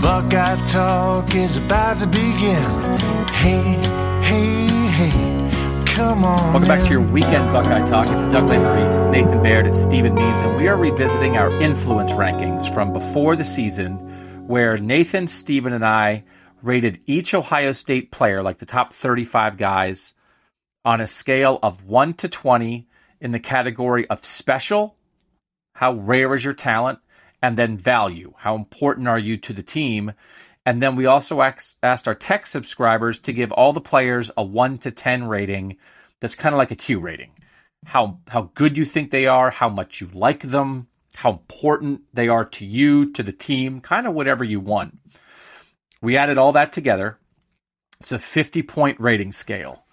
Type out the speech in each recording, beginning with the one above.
Buckeye talk is about to begin. Hey, hey, hey, come on. Welcome back to your weekend Buckeye Talk. It's Doug Lesmerises, it's Nathan Baird, it's Stephen Means, and we are revisiting our influence rankings from before the season where Nathan, Stephen, and I rated each Ohio State player, like the top 35 guys, on a scale of 1 to 20 in the category of special, how rare is your talent, and then value. How important are you to the team? And then we also asked our tech subscribers to give all the players a 1 to 10 rating that's kind of like a Q rating. How good you think they are, how much you like them, how important they are to you, to the team, kind of whatever you want. We added all that together. It's a 50-point rating scale.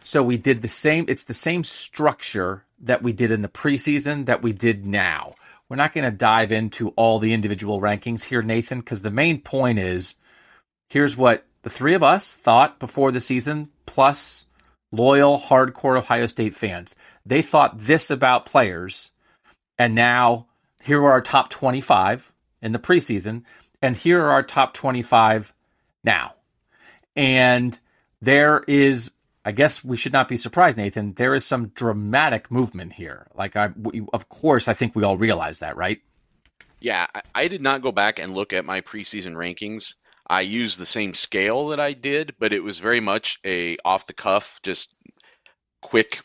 So we did the same. It's the same structure that we did in the preseason that we did now. We're not going to dive into all the individual rankings here, Nathan, because the main point is, here's what the three of us thought before the season, plus loyal, hardcore Ohio State fans. They thought this about players, and now here are our top 25 in the preseason, and here are our top 25 now. And there is, I guess we should not be surprised, Nathan. There is some dramatic movement here. Of course, I think we all realize that, right? Yeah, I did not go back and look at my preseason rankings. I used the same scale that I did, but it was very much a off-the-cuff, just quick,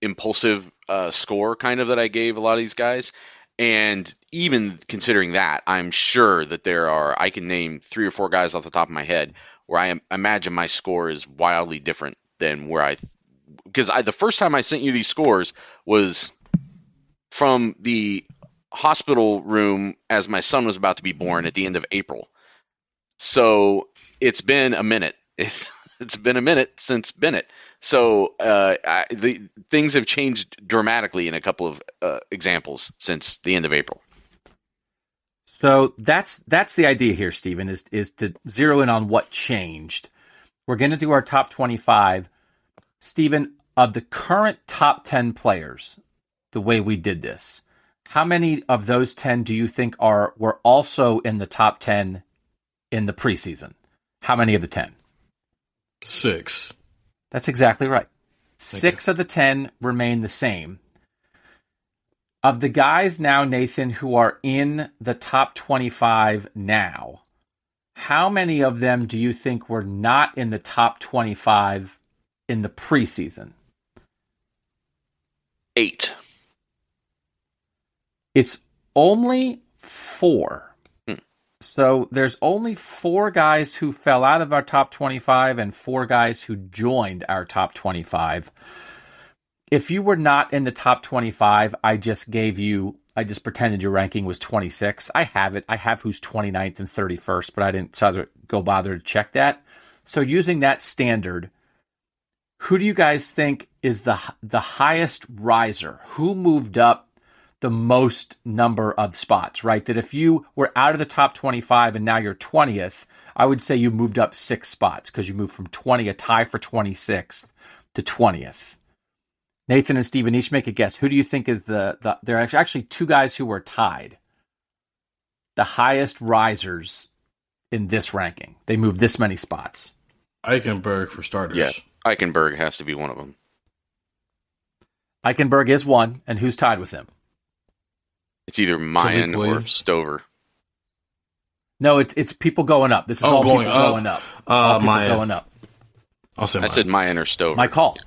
impulsive score kind of that I gave a lot of these guys. And even considering that, I'm sure that I can name three or four guys off the top of my head where I imagine my score is wildly different than where because the first time I sent you these scores was from the hospital room as my son was about to be born at the end of April. So it's been a minute. It's been a minute since Bennett. So the things have changed dramatically in a couple of examples since the end of April. So that's the idea here, Stephen, is to zero in on what changed. We're going to do our top 25, Stephen, of the current top 10 players, the way we did this. How many of those 10 do you think were also in the top 10 in the preseason? How many of the 10? 6. That's exactly right. 6 of the 10 remain the same. Of the guys now, Nathan, who are in the top 25 now, how many of them do you think were not in the top 25 in the preseason? 8. It's only 4. So there's only 4 guys who fell out of our top 25 and 4 guys who joined our top 25. If you were not in the top 25, I just pretended your ranking was 26. I have it. I have who's 29th and 31st, but I didn't go bother to check that. So using that standard, who do you guys think is the highest riser? Who moved up the most number of spots, right? That if you were out of the top 25 and now you're 20th, I would say you moved up 6 spots because you moved from 20, a tie for 26th, to 20th. Nathan and Stephen, each make a guess. Who do you think is there are actually two guys who were tied. the highest risers in this ranking. They moved this many spots. Eichenberg for starters. Yeah, Eichenberg has to be one of them. Eichenberg is one, and who's tied with him? It's either Miyan or Stover. No, it's people going up. This is all people going up. I said Miyan or Stover. Mike Hall.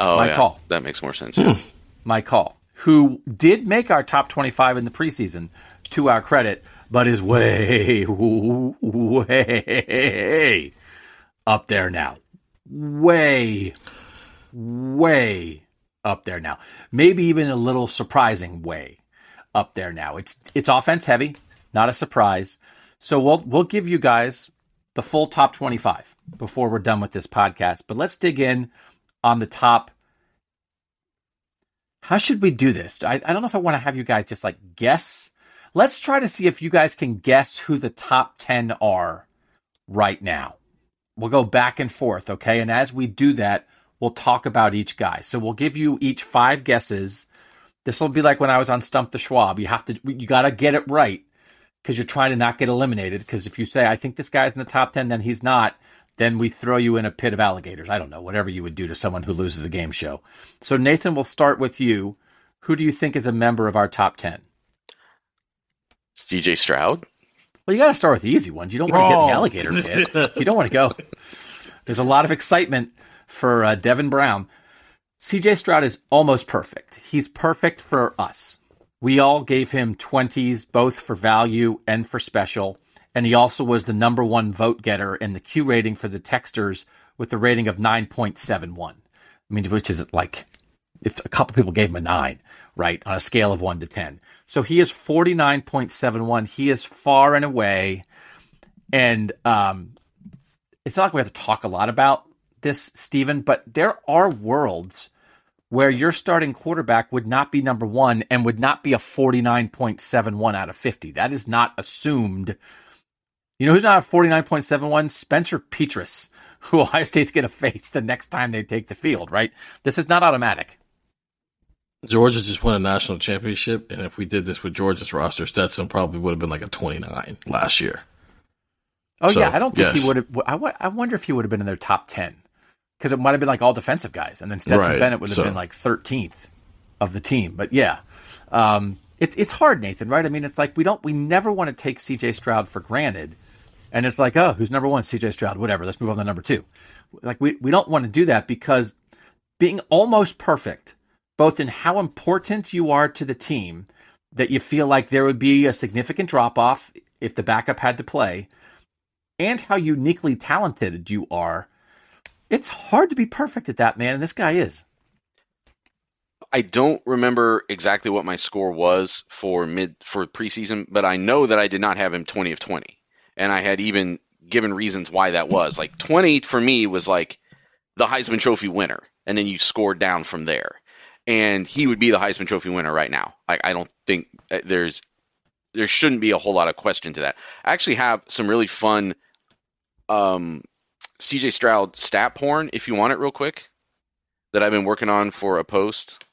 Yeah. Call. That makes more sense. Yeah. Mike Hall, who did make our top 25 in the preseason, to our credit, but is way up there now. Way up there now. Maybe even a little surprising way up there now. It's offense heavy, not a surprise. So we'll give you guys the full top 25 before we're done with this podcast. But let's dig in on the top. How should we do this? I don't know if I want to have you guys just like guess. Let's try to see if you guys can guess who the top 10 are right now. We'll go back and forth, okay? And as we do that, we'll talk about each guy. So we'll give you each 5 guesses. This will be like when I was on Stump the Schwab. You got to get it right because you're trying to not get eliminated. Because if you say, I think this guy's in the top 10, then he's not, then we throw you in a pit of alligators. I don't know, whatever you would do to someone who loses a game show. So Nathan, we'll start with you. Who do you think is a member of our top 10? CJ Stroud. Well, you got to start with the easy ones. You don't want to get an alligator pit. You don't want to go. There's a lot of excitement for Devin Brown. CJ Stroud is almost perfect. He's perfect for us. We all gave him 20s, both for value and for special. And he also was the number one vote getter in the Q rating for the texters with the rating of 9.71. I mean, which is like if a couple people gave him a 9, right, on a scale of 1 to 10. So he is 49.71. He is far and away. And it's not like we have to talk a lot about this, Stephen, but there are worlds where your starting quarterback would not be number one and would not be a 49.71 out of 50. That is not assumed. You know who's not a 49.71? Spencer Petras, who Ohio State's going to face the next time they take the field, right? This is not automatic. Georgia just won a national championship, and if we did this with Georgia's roster, Stetson probably would have been like a 29 last year. Oh, so, yeah, I don't think he would have. I wonder if he would have been in their top 10, because it might have been like all defensive guys, and then Stetson Bennett would have been like 13th of the team. But, yeah, it's hard, Nathan, right? I mean, it's like we never want to take C.J. Stroud for granted. And it's like, oh, who's number one? C.J. Stroud, whatever. Let's move on to number 2. Like, we don't want to do that because being almost perfect, both in how important you are to the team, that you feel like there would be a significant drop-off if the backup had to play, and how uniquely talented you are, it's hard to be perfect at that, man, and this guy is. I don't remember exactly what my score was for preseason, but I know that I did not have him 20 of 20. And I had even given reasons why that was. Like 20 for me was like the Heisman Trophy winner, and then you scored down from there. And he would be the Heisman Trophy winner right now. I don't think there shouldn't be a whole lot of question to that. I actually have some really fun CJ Stroud stat porn, if you want it real quick, that I've been working on for a post.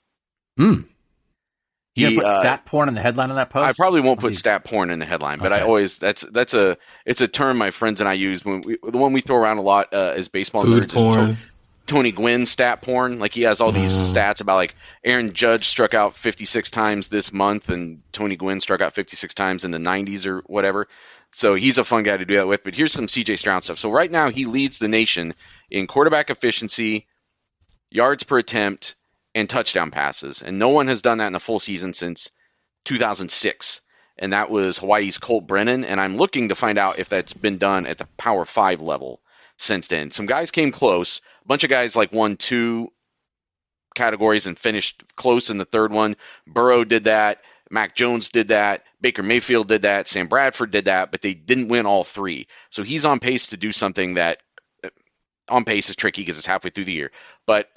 You gonna put stat porn in the headline of that post? I probably won't put stat porn in the headline, but okay. It's a term my friends and I use. The one we throw around a lot is baseball food nerds. Porn. Is Tony Gwynn stat porn. Like he has all these stats about like Aaron Judge struck out 56 times this month and Tony Gwynn struck out 56 times in the 90s or whatever. So he's a fun guy to do that with. But here's some CJ Stroud stuff. So right now he leads the nation in quarterback efficiency, yards per attempt, and touchdown passes. And no one has done that in a full season since 2006. And that was Hawaii's Colt Brennan. And I'm looking to find out if that's been done at the Power 5 level since then. Some guys came close. A bunch of guys like won 2 categories and finished close in the 3rd one. Burrow did that. Mac Jones did that. Baker Mayfield did that. Sam Bradford did that. But they didn't win all 3. So he's on pace to do something that on pace is tricky because it's halfway through the year, but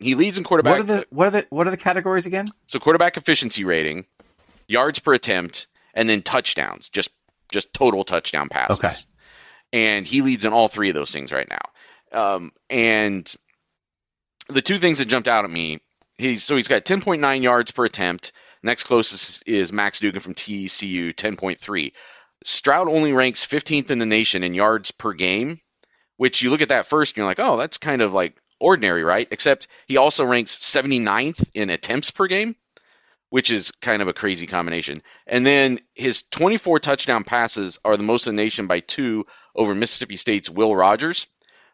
he leads in quarterback. What are the categories again? So quarterback efficiency rating, yards per attempt, and then touchdowns, just total touchdown passes. Okay. And he leads in all 3 of those things right now. And the 2 things that jumped out at me, he's got 10.9 yards per attempt, Next closest is Max Duggan from TCU, 10.3. Stroud only ranks 15th in the nation in yards per game, which you look at that first and you're like, oh, that's kind of like ordinary, right? Except he also ranks 79th in attempts per game, which is kind of a crazy combination. And then his 24 touchdown passes are the most in the nation by 2 over Mississippi State's Will Rogers.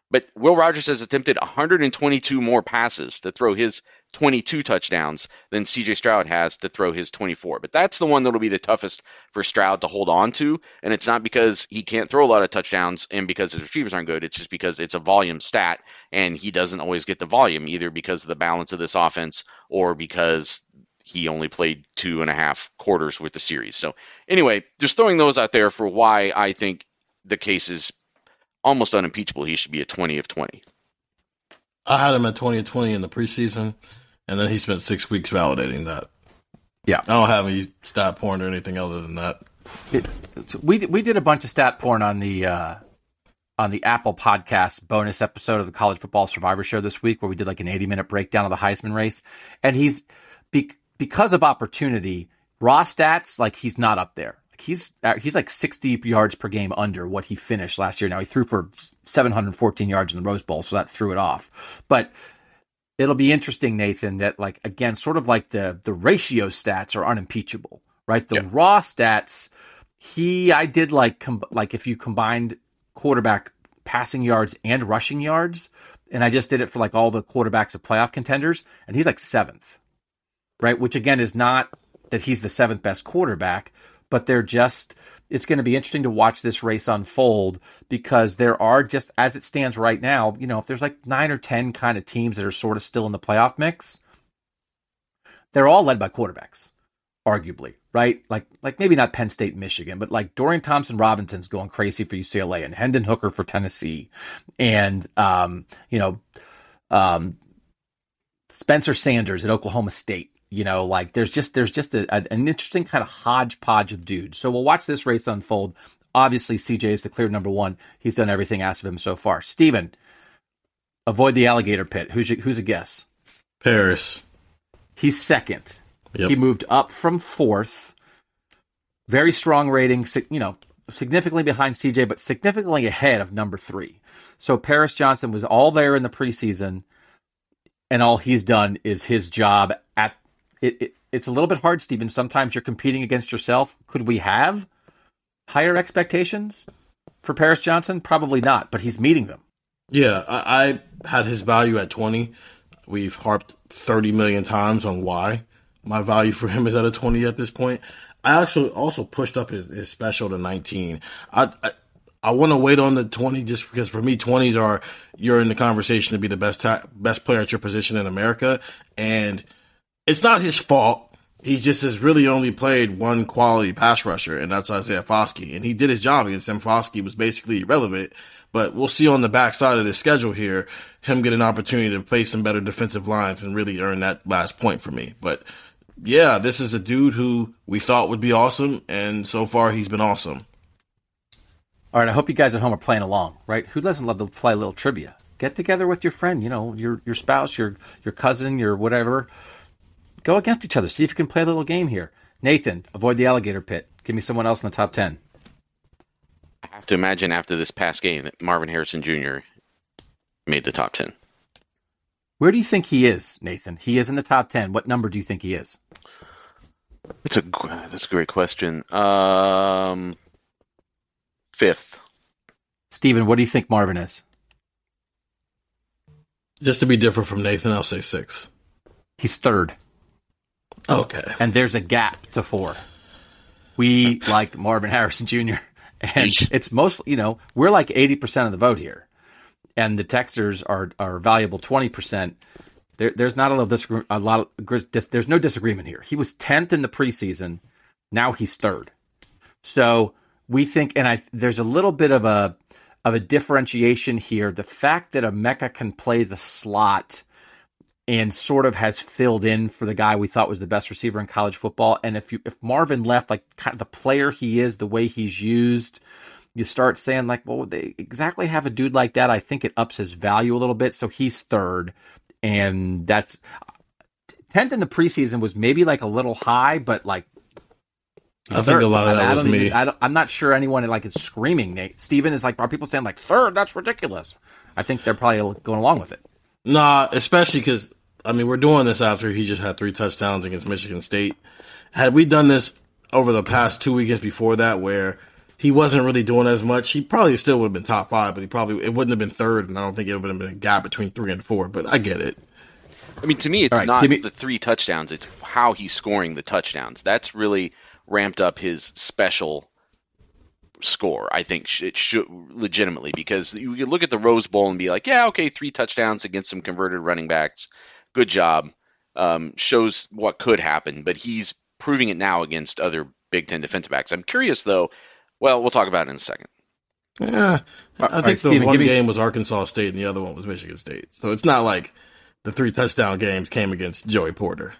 But Will Rogers has attempted 122 more passes to throw his 22 touchdowns than CJ Stroud has to throw his 24. But that's the one that'll be the toughest for Stroud to hold on to. And it's not because he can't throw a lot of touchdowns and because his receivers aren't good. It's just because it's a volume stat, and he doesn't always get the volume, either because of the balance of this offense or because he only played 2.5 quarters with the series. So anyway, just throwing those out there for why I think the case is almost unimpeachable. He should be a 20 of 20. I had him at 20 of 20 in the preseason, and then he spent 6 weeks validating that. Yeah. I don't have any stat porn or anything other than that. We did a bunch of stat porn on the Apple Podcast bonus episode of the College Football Survivor Show this week, where we did like an 80-minute breakdown of the Heisman race. And he's, because of opportunity, raw stats, like he's not up there. He's like 60 yards per game under what he finished last year. Now, he threw for 714 yards in the Rose Bowl, so that threw it off. But it'll be interesting, Nathan, that, like, again, sort of like the ratio stats are unimpeachable, right? The raw stats, I did if you combined quarterback passing yards and rushing yards, and I just did it for like all the quarterbacks of playoff contenders, and he's like 7th, right? Which again is not that he's the 7th best quarterback. But they're just, it's going to be interesting to watch this race unfold, because there are, just as it stands right now, you know, if there's like 9 or 10 kind of teams that are sort of still in the playoff mix, they're all led by quarterbacks, arguably, right? Like maybe not Penn State, Michigan, but like Dorian Thompson-Robinson's going crazy for UCLA, and Hendon Hooker for Tennessee, and Spencer Sanders at Oklahoma State. You know, like there's just an interesting kind of hodgepodge of dudes. So we'll watch this race unfold. Obviously, CJ is the clear number one. He's done everything asked of him so far. Steven, avoid the alligator pit. Who's a guess? Paris. He's 2nd. Yep. He moved up from 4th. Very strong rating, significantly behind CJ, but significantly ahead of number 3. So Paris Johnson was all there in the preseason, and all he's done is his job at. It's a little bit hard, Stephen. Sometimes you're competing against yourself. Could we have higher expectations for Paris Johnson? Probably not, but he's meeting them. Yeah, I had his value at 20. We've harped 30 million times on why my value for him is at a 20 at this point. I actually also pushed up his special to 19. I want to wait on the 20 just because, for me, 20s are you're in the conversation to be the best player at your position in America, and it's not his fault. He just has really only played one quality pass rusher, and that's Isaiah Foskey. And he did his job against him. Foskey was basically irrelevant. But we'll see on the backside of the schedule here him get an opportunity to play some better defensive lines and really earn that last point for me. But, yeah, this is a dude who we thought would be awesome, and so far he's been awesome. All right, I hope you guys at home are playing along, right? Who doesn't love to play a little trivia? Get together with your friend, your spouse, your cousin, your whatever. Go against each other. See if you can play a little game here. Nathan, avoid the alligator pit. Give me someone else in the top 10. I have to imagine after this past game that Marvin Harrison Jr. made the top 10. Where do you think he is, Nathan? He is in the top 10. What number do you think he is? That's a great question. 5th. Steven, what do you think Marvin is? Just to be different from Nathan, I'll say 6th. He's 3rd. Okay. And there's a gap to 4. We like Marvin Harrison Jr. And it's mostly, we're like 80% of the vote here. And the texters are valuable 20%. There's not there's no disagreement here. He was 10th in the preseason. Now he's 3rd. So we think, and there's a little bit of a differentiation here. The fact that Emeka can play the slot and sort of has filled in for the guy we thought was the best receiver in college football. And if Marvin left, like kind of the player he is, the way he's used, you start saying like, well, would they exactly have a dude like that? I think it ups his value a little bit. So he's 3rd, and that's 10th in the preseason was maybe like a little high, but like I think a lot of that was me. I'm not sure anyone like is screaming. Steven is like, are people saying like third? That's ridiculous. I think they're probably going along with it. Nah, especially because I mean we're doing this after he just had 3 touchdowns against Michigan State. Had we done this over the past 2 weekends before that, where he wasn't really doing as much, he probably still would have been top 5, but it wouldn't have been third, and I don't think it would have been a gap between 3 and 4. But I get it. I mean, to me, it's not the 3 touchdowns; it's how he's scoring the touchdowns. That's really ramped up his special score. I think it should legitimately, because you could look at the Rose Bowl and be like, yeah, okay, 3 touchdowns against some converted running backs, good job. Shows what could happen, but he's proving it now against other Big Ten defensive backs. I'm curious though. Well, we'll talk about it in a second. Yeah, I think the one game was Arkansas State and the other one was Michigan State. So it's not like the 3 touchdown games came against Joey Porter.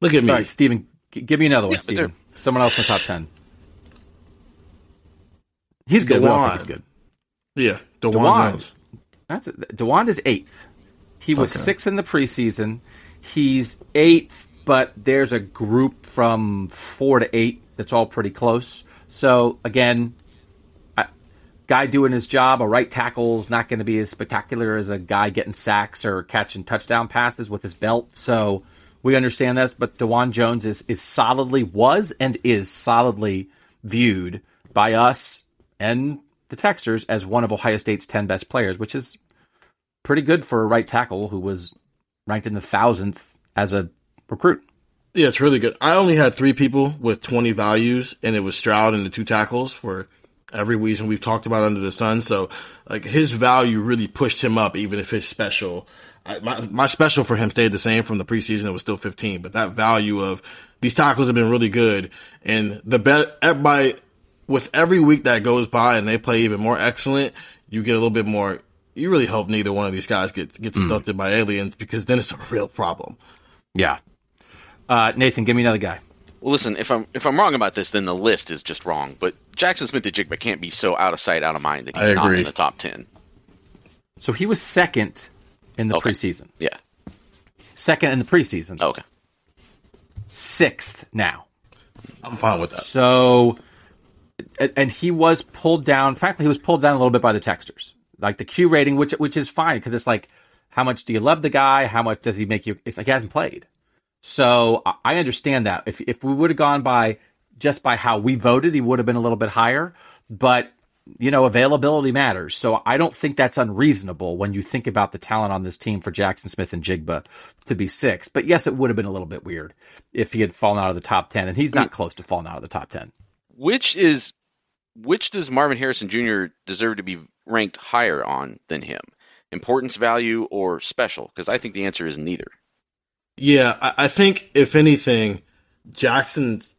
Look at me. All right, Steven, give me another one, Steven. Someone else in the top 10. He's good. I think he's good. Yeah, DeJuan Jones. DeJuan is 8th. He was 6th in the preseason. He's 8th, but there's a group from 4 to 8 that's all pretty close. So, again, guy doing his job, a right tackle is not going to be as spectacular as a guy getting sacks or catching touchdown passes with his belt. So, we understand this, but DeJuan Jones is solidly viewed by us and the texters as one of Ohio State's 10 best players, which is pretty good for a right tackle who was ranked in the 1000th as a recruit. Yeah, it's really good. I only had 3 people with 20 values, and it was Stroud and the 2 tackles for every reason we've talked about under the sun. So, like, his value really pushed him up, even if his special. My special for him stayed the same from the preseason. It was still 15, but that value of these tackles have been really good. And the with every week that goes by and they play even more excellent, you get a little bit more. You really hope neither one of these guys gets abducted by aliens, because then it's a real problem. Yeah. Nathan, give me another guy. Well, listen, if I'm wrong about this, then the list is just wrong. But Jaxon Smith-Njigba can't be so out of sight, out of mind that he's not in the top 10. So he was 2nd in the preseason. Yeah. 2nd in the preseason. Okay. 6th now. I'm fine with that. So, and he was pulled down. Frankly, he was pulled down a little bit by the texters. Like the Q rating, which is fine, because it's like, how much do you love the guy? How much does he make you? It's like he hasn't played. So I understand that. If we would have gone by how we voted, he would have been a little bit higher. But, you know, availability matters. So I don't think that's unreasonable when you think about the talent on this team for Jaxon Smith-Njigba to be 6th. But, yes, it would have been a little bit weird if he had fallen out of the top 10. And he's not close to falling out of the top 10. Which does Marvin Harrison Jr. deserve to be ranked higher on than him? Importance, value, or special? Because I think the answer is neither. Yeah, I think, if anything, Jackson's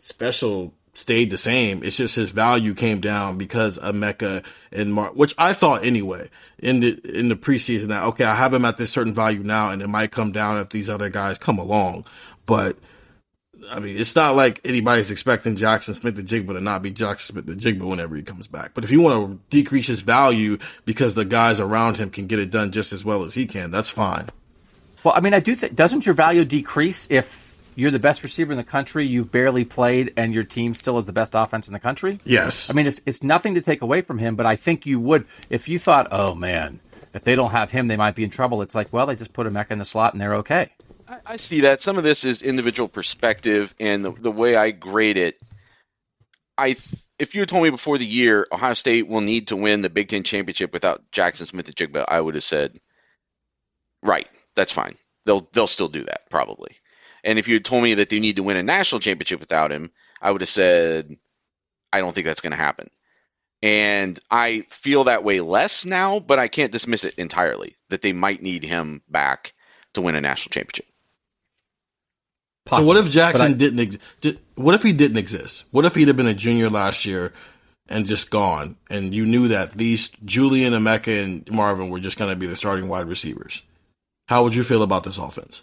special stayed the same. It's just his value came down because Emeka and Mark, which I thought anyway in the preseason that, okay, I have him at this certain value now, and it might come down if these other guys come along. But, I mean, it's not like anybody's expecting Jaxon Smith-Njigba to not be Jaxon Smith-Njigba whenever he comes back. But if you want to decrease his value because the guys around him can get it done just as well as he can, that's fine. Well, I mean, I do think, doesn't your value decrease if you're the best receiver in the country, you've barely played, and your team still is the best offense in the country? Yes. I mean, it's nothing to take away from him, but I think you would, if you thought, oh, man, if they don't have him, they might be in trouble. It's like, well, they just put Emeka in the slot, and they're okay. I see that. Some of this is individual perspective, and the way I grade it, if you had told me before the year, Ohio State will need to win the Big Ten Championship without Jaxon Smith-Njigba, I would have said, right. That's fine. They'll still do that, probably. And if you had told me that they need to win a national championship without him, I would have said, I don't think that's going to happen. And I feel that way less now, but I can't dismiss it entirely, that they might need him back to win a national championship. Possibly. So what if Jaxon what if he didn't exist? What if he'd have been a junior last year and just gone, and you knew that these Julian, Emeka, and Marvin were just going to be the starting wide receivers? How would you feel about this offense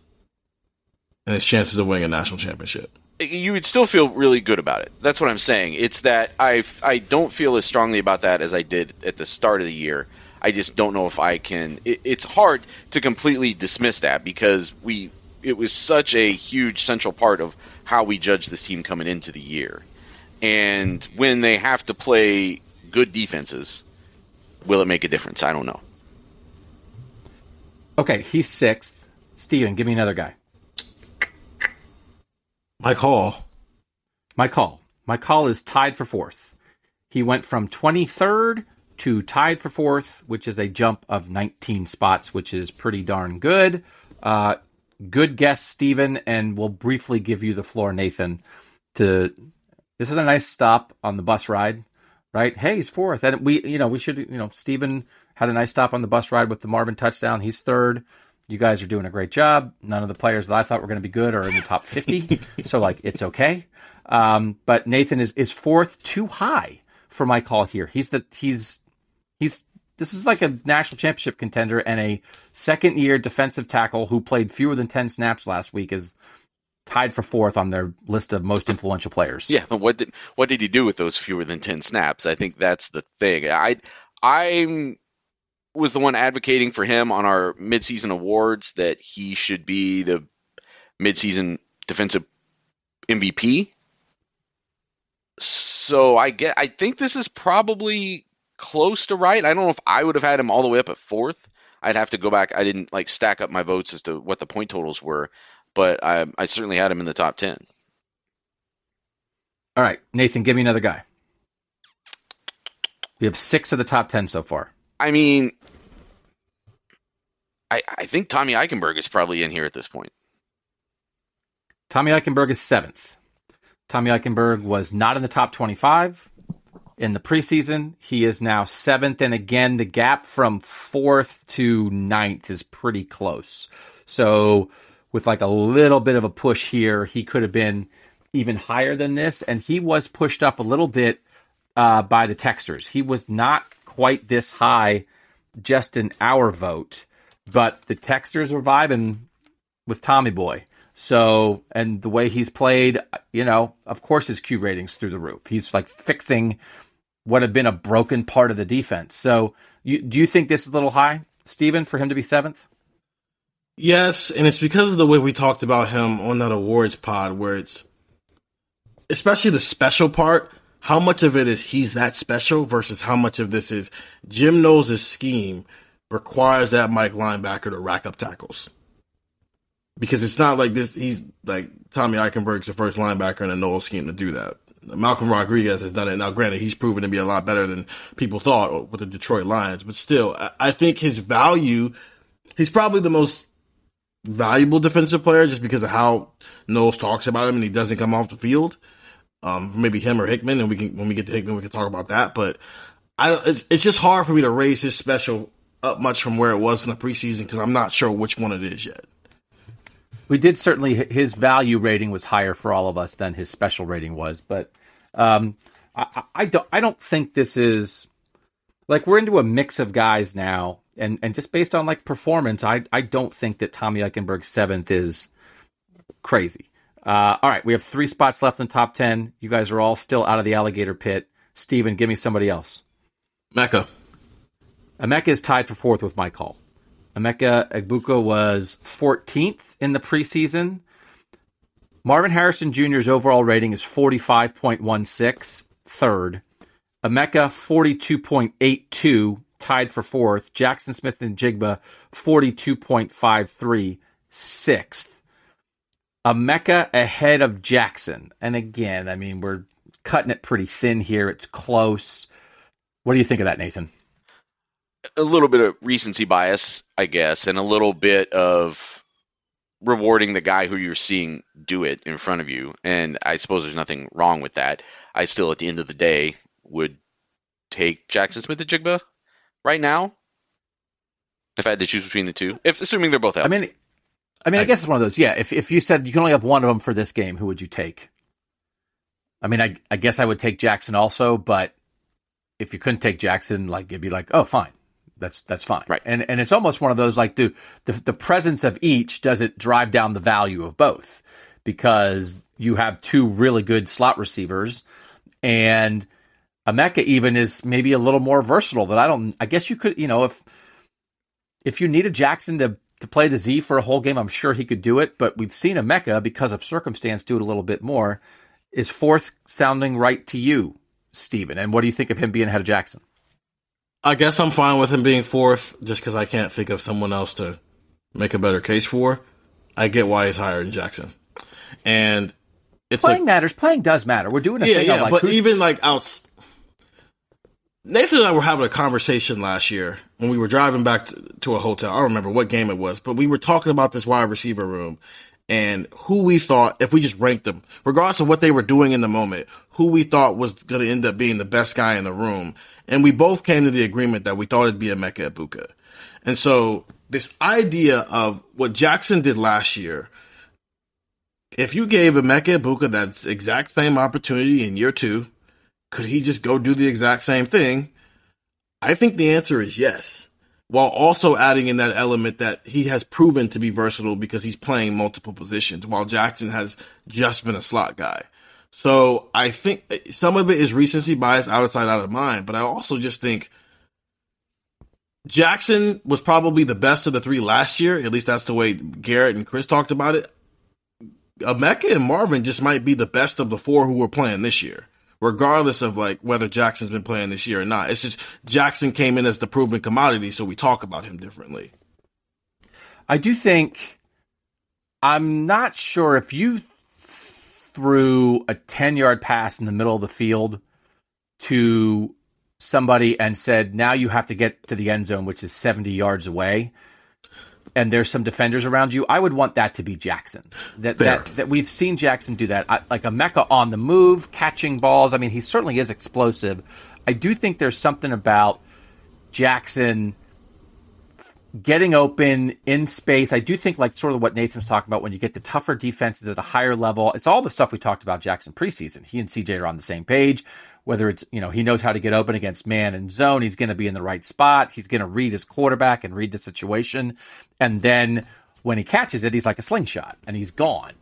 and its chances of winning a national championship? You would still feel really good about it. That's what I'm saying. It's that I don't feel as strongly about that as I did at the start of the year. I just don't know if I can. It's hard to completely dismiss that because it was such a huge central part of how we judge this team coming into the year. And when they have to play good defenses, will it make a difference? I don't know. Okay, he's sixth. Steven, give me another guy. Mike Hall. Mike Hall. Mike Hall is tied for fourth. He went from 23rd to tied for fourth, which is a jump of 19 spots, which is pretty darn good. Good guess, Steven, and we'll briefly give you the floor, Nathan. This is a nice stop on the bus ride, right? Hey, he's fourth. And Steven had a nice stop on the bus ride with the Marvin touchdown. He's third. You guys are doing a great job. None of the players that I thought were going to be good are in the top 50. So, it's okay. But Nathan is fourth, too high for my call here. This is like a national championship contender, and a second-year defensive tackle who played fewer than 10 snaps last week is tied for fourth on their list of most influential players. Yeah, what did he do with those fewer than 10 snaps? I think that's the thing. I was the one advocating for him on our midseason awards that he should be the midseason defensive MVP. So I think this is probably close to right. I don't know if I would have had him all the way up at fourth. I'd have to go back. I didn't stack up my votes as to what the point totals were, but I certainly had him in the top 10. All right, Nathan, give me another guy. We have 6 of the top 10 so far. I mean, I think Tommy Eichenberg is probably in here at this point. Tommy Eichenberg is 7th. Tommy Eichenberg was not in the top 25. In the preseason, he is now 7th, and again, the gap from 4th to 9th is pretty close. So with a little bit of a push here, he could have been even higher than this, and he was pushed up a little bit by the texters. He was not quite this high just in our vote, but the texters were vibing with Tommy Boy. So, and the way he's played, of course his Q rating's through the roof. He's fixing what had been a broken part of the defense. So do you think this is a little high, Steven, for him to be 7th? Yes, and it's because of the way we talked about him on that awards pod, where it's especially the special part, how much of it is he's that special versus how much of this is Jim Knowles' scheme requires that Mike linebacker to rack up tackles. Because it's not like this, he's Tommy Eichenberg's the first linebacker in a Knowles scheme to do that. Malcolm Rodriguez has done it. Now, granted, he's proven to be a lot better than people thought with the Detroit Lions, but still, I think his value, he's probably the most valuable defensive player just because of how Knowles talks about him and he doesn't come off the field. Maybe him or Hickman, and when we get to Hickman, we can talk about that, but it's just hard for me to raise his special up much from where it was in the preseason because I'm not sure which one it is yet. We did certainly, his value rating was higher for all of us than his special rating was, but I don't think this is, we're into a mix of guys now, and just based on performance, I don't think that Tommy Eichenberg's 7th is crazy. All right, we have 3 spots left in the top 10. You guys are all still out of the alligator pit. Steven, give me somebody else. Emeka. Emeka is tied for 4th with my call. Emeka Egbuka was 14th in the preseason. Marvin Harrison Jr.'s overall rating is 45.16, third. Emeka, 42.82, tied for fourth. Jaxon Smith-Njigba, 42.53, sixth. Emeka ahead of Jackson. And again, we're cutting it pretty thin here. It's close. What do you think of that, Nathan? A little bit of recency bias, I guess, and a little bit of rewarding the guy who you're seeing do it in front of you. And I suppose there's nothing wrong with that. I still, at the end of the day, would take Jaxon Smith-Njigba right now if I had to choose between the two, assuming they're both out. I guess it's one of those. Yeah, if you said you can only have one of them for this game, who would you take? I guess I would take Jackson also, but if you couldn't take Jackson, it'd be oh, fine. That's fine. Right. And it's almost one of those, do the presence of each, does it drive down the value of both? Because you have two really good slot receivers, and Emeka even is maybe a little more versatile. That I guess you could, you know, if you needed Jackson to play the Z for a whole game, I'm sure he could do it. But we've seen Emeka, because of circumstance, do it a little bit more. Is fourth sounding right to you, Steven? And what do you think of him being ahead of Jackson? I guess I'm fine with him being fourth just because I can't think of someone else to make a better case for. I get why he's higher than Jackson. And it's playing matters. Playing does matter. We're doing a thing. Yeah, but even like out. Nathan and I were having a conversation last year when we were driving back to a hotel. I don't remember what game it was, but we were talking about this wide receiver room and who we thought, if we just ranked them, regardless of what they were doing in the moment, who we thought was going to end up being the best guy in the room. And we both came to the agreement that we thought it'd be Emeka Egbuka. And so this idea of what Jackson did last year, if you gave Emeka Egbuka that exact same opportunity in year two, could he just go do the exact same thing? I think the answer is yes, while also adding in that element that he has proven to be versatile because he's playing multiple positions, while Jackson has just been a slot guy. So I think some of it is recency bias, outside out of mind, but I also just think Jackson was probably the best of the three last year. At least that's the way Garrett and Chris talked about it. Emeka and Marvin just might be the best of the four who were playing this year, regardless of like whether Jackson's been playing this year or not. It's just Jackson came in as the proven commodity, so we talk about him differently. I do think, I'm not sure if you threw a 10-yard pass in the middle of the field to somebody and said, now you have to get to the end zone, which is 70 yards away, and there's some defenders around you, I would want that to be Jackson. That we've seen Jackson do that. Like Emeka on the move, catching balls. I mean, he certainly is explosive. I do think there's something about Jackson getting open in space. I do think like sort of what Nathan's talking about when you get the tougher defenses at a higher level. It's all the stuff we talked about Jackson preseason. He and CJ are on the same page. Whether it's, you know, he knows how to get open against man and zone, he's going to be in the right spot, he's going to read his quarterback and read the situation, and then when he catches it, he's like a slingshot and he's gone.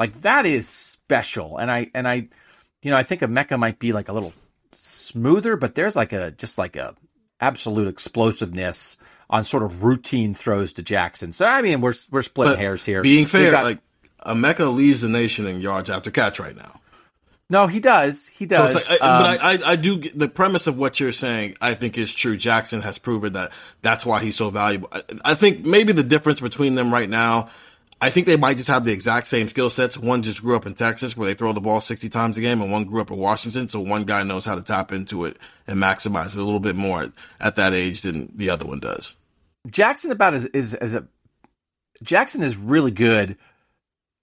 Like that is special, and I, you know, I think Emeka might be like a little smoother, but there's like a absolute explosiveness on sort of routine throws to Jackson. So I mean, we're splitting hairs here. Being fair, like Emeka leads the nation in yards after catch right now. No, he does. He does. So it's like, but I do get the premise of what you're saying. I think is true. Jackson has proven that. That's why he's so valuable. I think maybe the difference between them right now, I think they might just have the exact same skill sets. One just grew up in Texas where they throw the ball 60 times a game, and one grew up in Washington. So one guy knows how to tap into it and maximize it a little bit more at that age than the other one does. Jackson is really good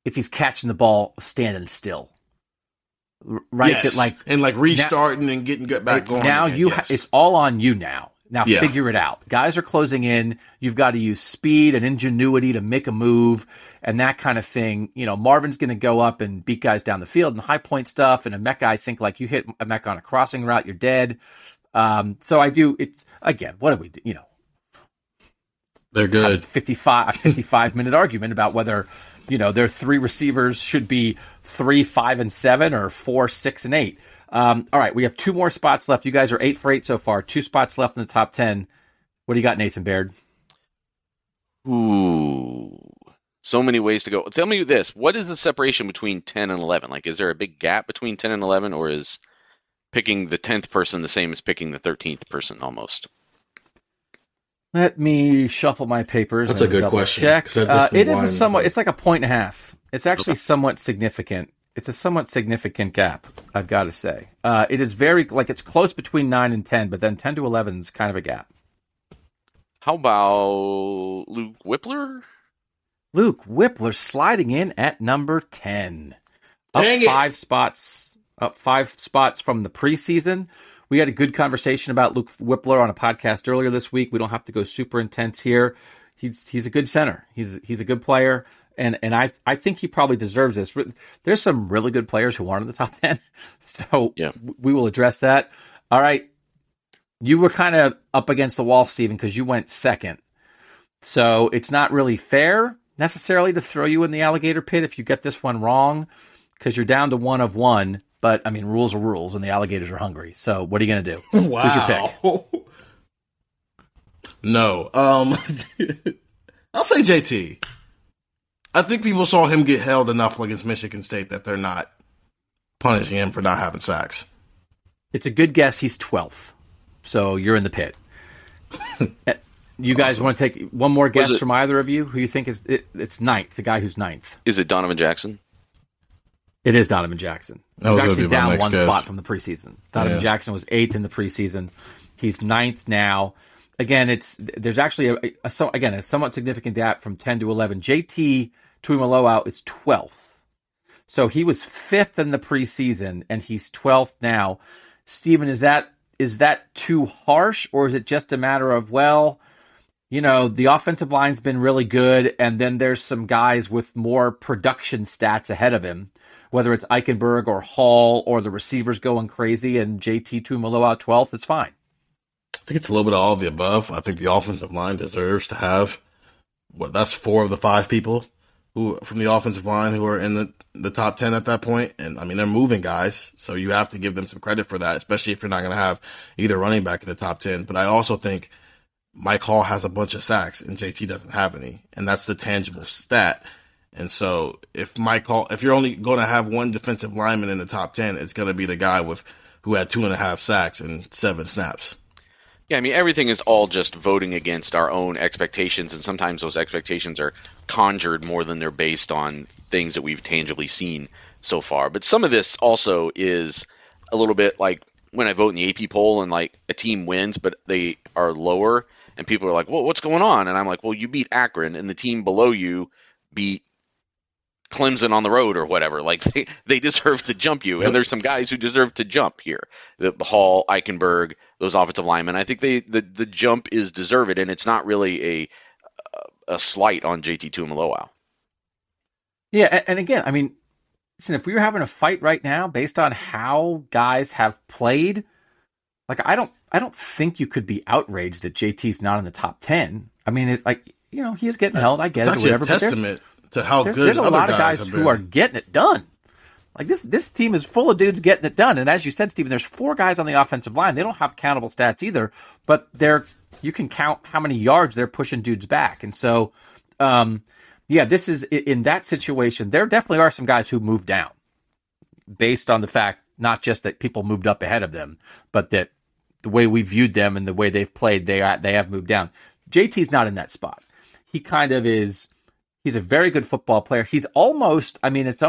if he's catching the ball standing still. Right, yes. That like and like restarting now, and getting back going. Now again. It's all on you now. Now figure it out. Guys are closing in. You've got to use speed and ingenuity to make a move and that kind of thing. You know, Marvin's going to go up and beat guys down the field and high point stuff. And Emeka, I think, like you hit Emeka on a crossing route, you're dead. So I do. It's again, what do we do? You know, they're good. 55 minute argument about whether. You know, their three receivers should be 3, 5, and 7 or 4, 6, and 8. All right, we have two more spots left. You guys are 8 for 8 so far. Two spots left in the top 10. What do you got, Nathan Baird? Ooh, so many ways to go. Tell me this: what is the separation between 10 and 11? Like, is there a big gap between 10 and 11, or is picking the 10th person the same as picking the 13th person almost? Let me shuffle my papers. That's a good question. It is somewhat. It's like a 1.5. It's actually somewhat significant. It's a somewhat significant gap, I've got to say. It is very like it's close between 9 and 10, but then 10 to 11 is kind of a gap. How about Luke Wypler? Luke Wypler sliding in at number 10, up 5 spots from the preseason. We had a good conversation about Luke Wypler on a podcast earlier this week. We don't have to go super intense here. He's a good center. He's a good player, and I think he probably deserves this. There's some really good players who aren't in the top 10, so we will address that. All right, you were kind of up against the wall, Stephen, because you went second. So it's not really fair necessarily to throw you in the alligator pit if you get this one wrong, because you're down to one of one. But, I mean, rules are rules, and the alligators are hungry. So what are you going to do? Wow. Who's your pick? No. I'll say JT. I think people saw him get held enough against Michigan State that they're not punishing him for not having sacks. It's a good guess. He's 12th. So you're in the pit. You guys awesome. Want to take one more guess from either of you? Who you think is it's ninth, the guy who's ninth? Is it Donovan Jaxon? It is Donovan Jaxon. He's actually down one spot from the preseason. Donovan Jaxon was 8th in the preseason. He's 9th now. Again, there's actually a somewhat significant gap from 10 to 11. JT Tuimoloau is 12th. So he was 5th in the preseason, and he's 12th now. Stephen, is that too harsh, or is it just a matter of, well, you know, the offensive line's been really good, and then there's some guys with more production stats ahead of him, whether it's Eichenberg or Hall or the receivers going crazy, and JT Tuimoloau 12th, it's fine. I think it's a little bit of all of the above. I think the offensive line deserves to have, that's 4 of the 5 people who from the offensive line who are in the top 10 at that point. And, I mean, they're moving guys, so you have to give them some credit for that, especially if you're not going to have either running back in the top 10. But I also think Mike Hall has a bunch of sacks, and JT doesn't have any, and that's the tangible stat. And so if Mike Hall, if you're only going to have one defensive lineman in the top 10, it's going to be the guy who had 2.5 sacks and 7 snaps. Yeah, I mean, everything is all just voting against our own expectations, and sometimes those expectations are conjured more than they're based on things that we've tangibly seen so far. But some of this also is a little bit like when I vote in the AP poll and, like, a team wins, but they are lower, and people are like, well, what's going on? And I'm like, well, you beat Akron, and the team below you beat Clemson on the road or whatever. Like, they deserve to jump you, and there's some guys who deserve to jump here. The Hall, Eichenberg, those offensive linemen. I think the jump is deserved, and it's not really a slight on JT Tuimoloau. Yeah, and again, I mean, listen, if we were having a fight right now based on how guys have played, like, I don't think you could be outraged that JT's not in the top 10. I mean, it's like, you know, he is getting held. I get it, whatever. That's a testament to how good there's a lot of guys who are getting it done. Like, this team is full of dudes getting it done. And as you said, Stephen, there's 4 guys on the offensive line. They don't have countable stats either, but you can count how many yards they're pushing dudes back. And so, yeah, this is in that situation. There definitely are some guys who moved down based on the fact not just that people moved up ahead of them, but that the way we viewed them and the way they've played, they have moved down. JT's not in that spot. He kind of is. He's a very good football player. He's almost, I mean, it's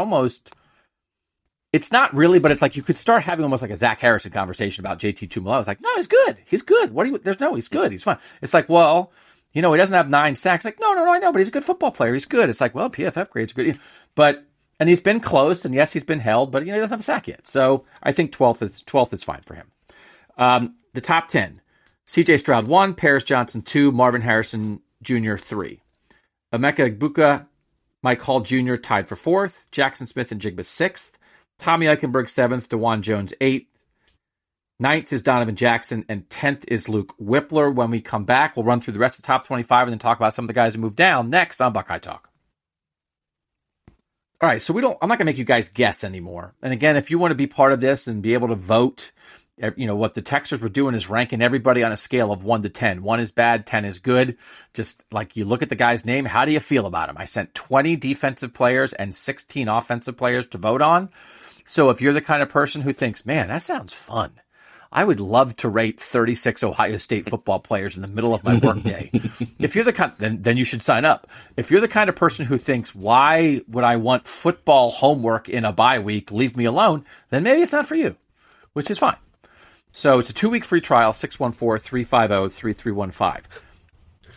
not really, but it's like you could start having almost like a Zach Harrison conversation about JT Tuimoloau. It's like, no, he's good. He's good. He's good. He's fine. It's like, well, you know, he doesn't have 9 sacks. Like, no, I know, but he's a good football player. He's good. It's like, well, PFF grades are good. But, and he's been close, and yes, he's been held, but, you know, he doesn't have a sack yet. So I think 12th is fine for him. The top 10, CJ Stroud 1, Paris Johnson 2, Marvin Harrison Jr. 3. Emeka Egbuka, Mike Hall Jr. tied for 4th. Jaxon Smith-Njigba 6th. Tommy Eichenberg 7th. DeJuan Jones 8th. 9th is Donovan Jaxon. And 10th is Luke Wypler. When we come back, we'll run through the rest of the top 25 and then talk about some of the guys who moved down next on Buckeye Talk. All right, so I'm not going to make you guys guess anymore. And again, if you want to be part of this and be able to vote, you know, what the texters were doing is ranking everybody on a scale of 1 to 10. 1 is bad, 10 is good. Just like you look at the guy's name, how do you feel about him? I sent 20 defensive players and 16 offensive players to vote on. So if you're the kind of person who thinks, man, that sounds fun, I would love to rate 36 Ohio State football players in the middle of my workday. If you're the kind, then you should sign up. If you're the kind of person who thinks, why would I want football homework in a bye week? Leave me alone. Then maybe it's not for you, which is fine. So it's a 2-week free trial, 614-350-3315.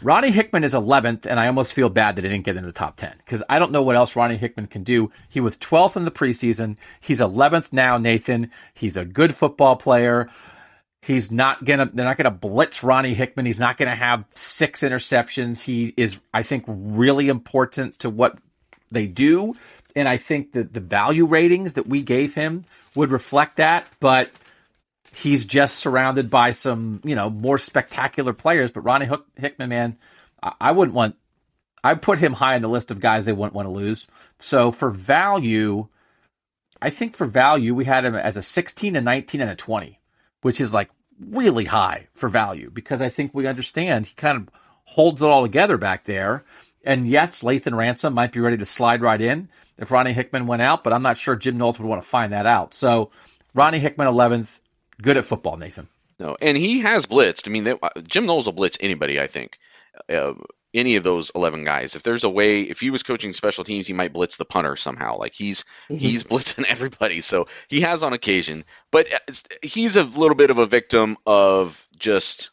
Ronnie Hickman is 11th, and I almost feel bad that he didn't get into the top 10 because I don't know what else Ronnie Hickman can do. He was 12th in the preseason. He's 11th now, Nathan. He's a good football player. They're not gonna blitz Ronnie Hickman. He's not gonna have 6 interceptions. He is, I think, really important to what they do, and I think that the value ratings that we gave him would reflect that, but he's just surrounded by some, you know, more spectacular players. But Ronnie Hickman, man, I put him high on the list of guys they wouldn't want to lose. So for value, I think for value, we had him as a 16, a 19, and a 20, which is like really high for value because I think we understand he kind of holds it all together back there. And yes, Lathan Ransom might be ready to slide right in if Ronnie Hickman went out, but I'm not sure Jim Knowles would want to find that out. So Ronnie Hickman, 11th, good at football, Nathan. No, and he has blitzed. I mean, Jim Knowles will blitz anybody, I think. Any of those 11 guys. If there's a way, if he was coaching special teams, he might blitz the punter somehow. Like he's blitzing everybody. So he has on occasion, but he's a little bit of a victim of just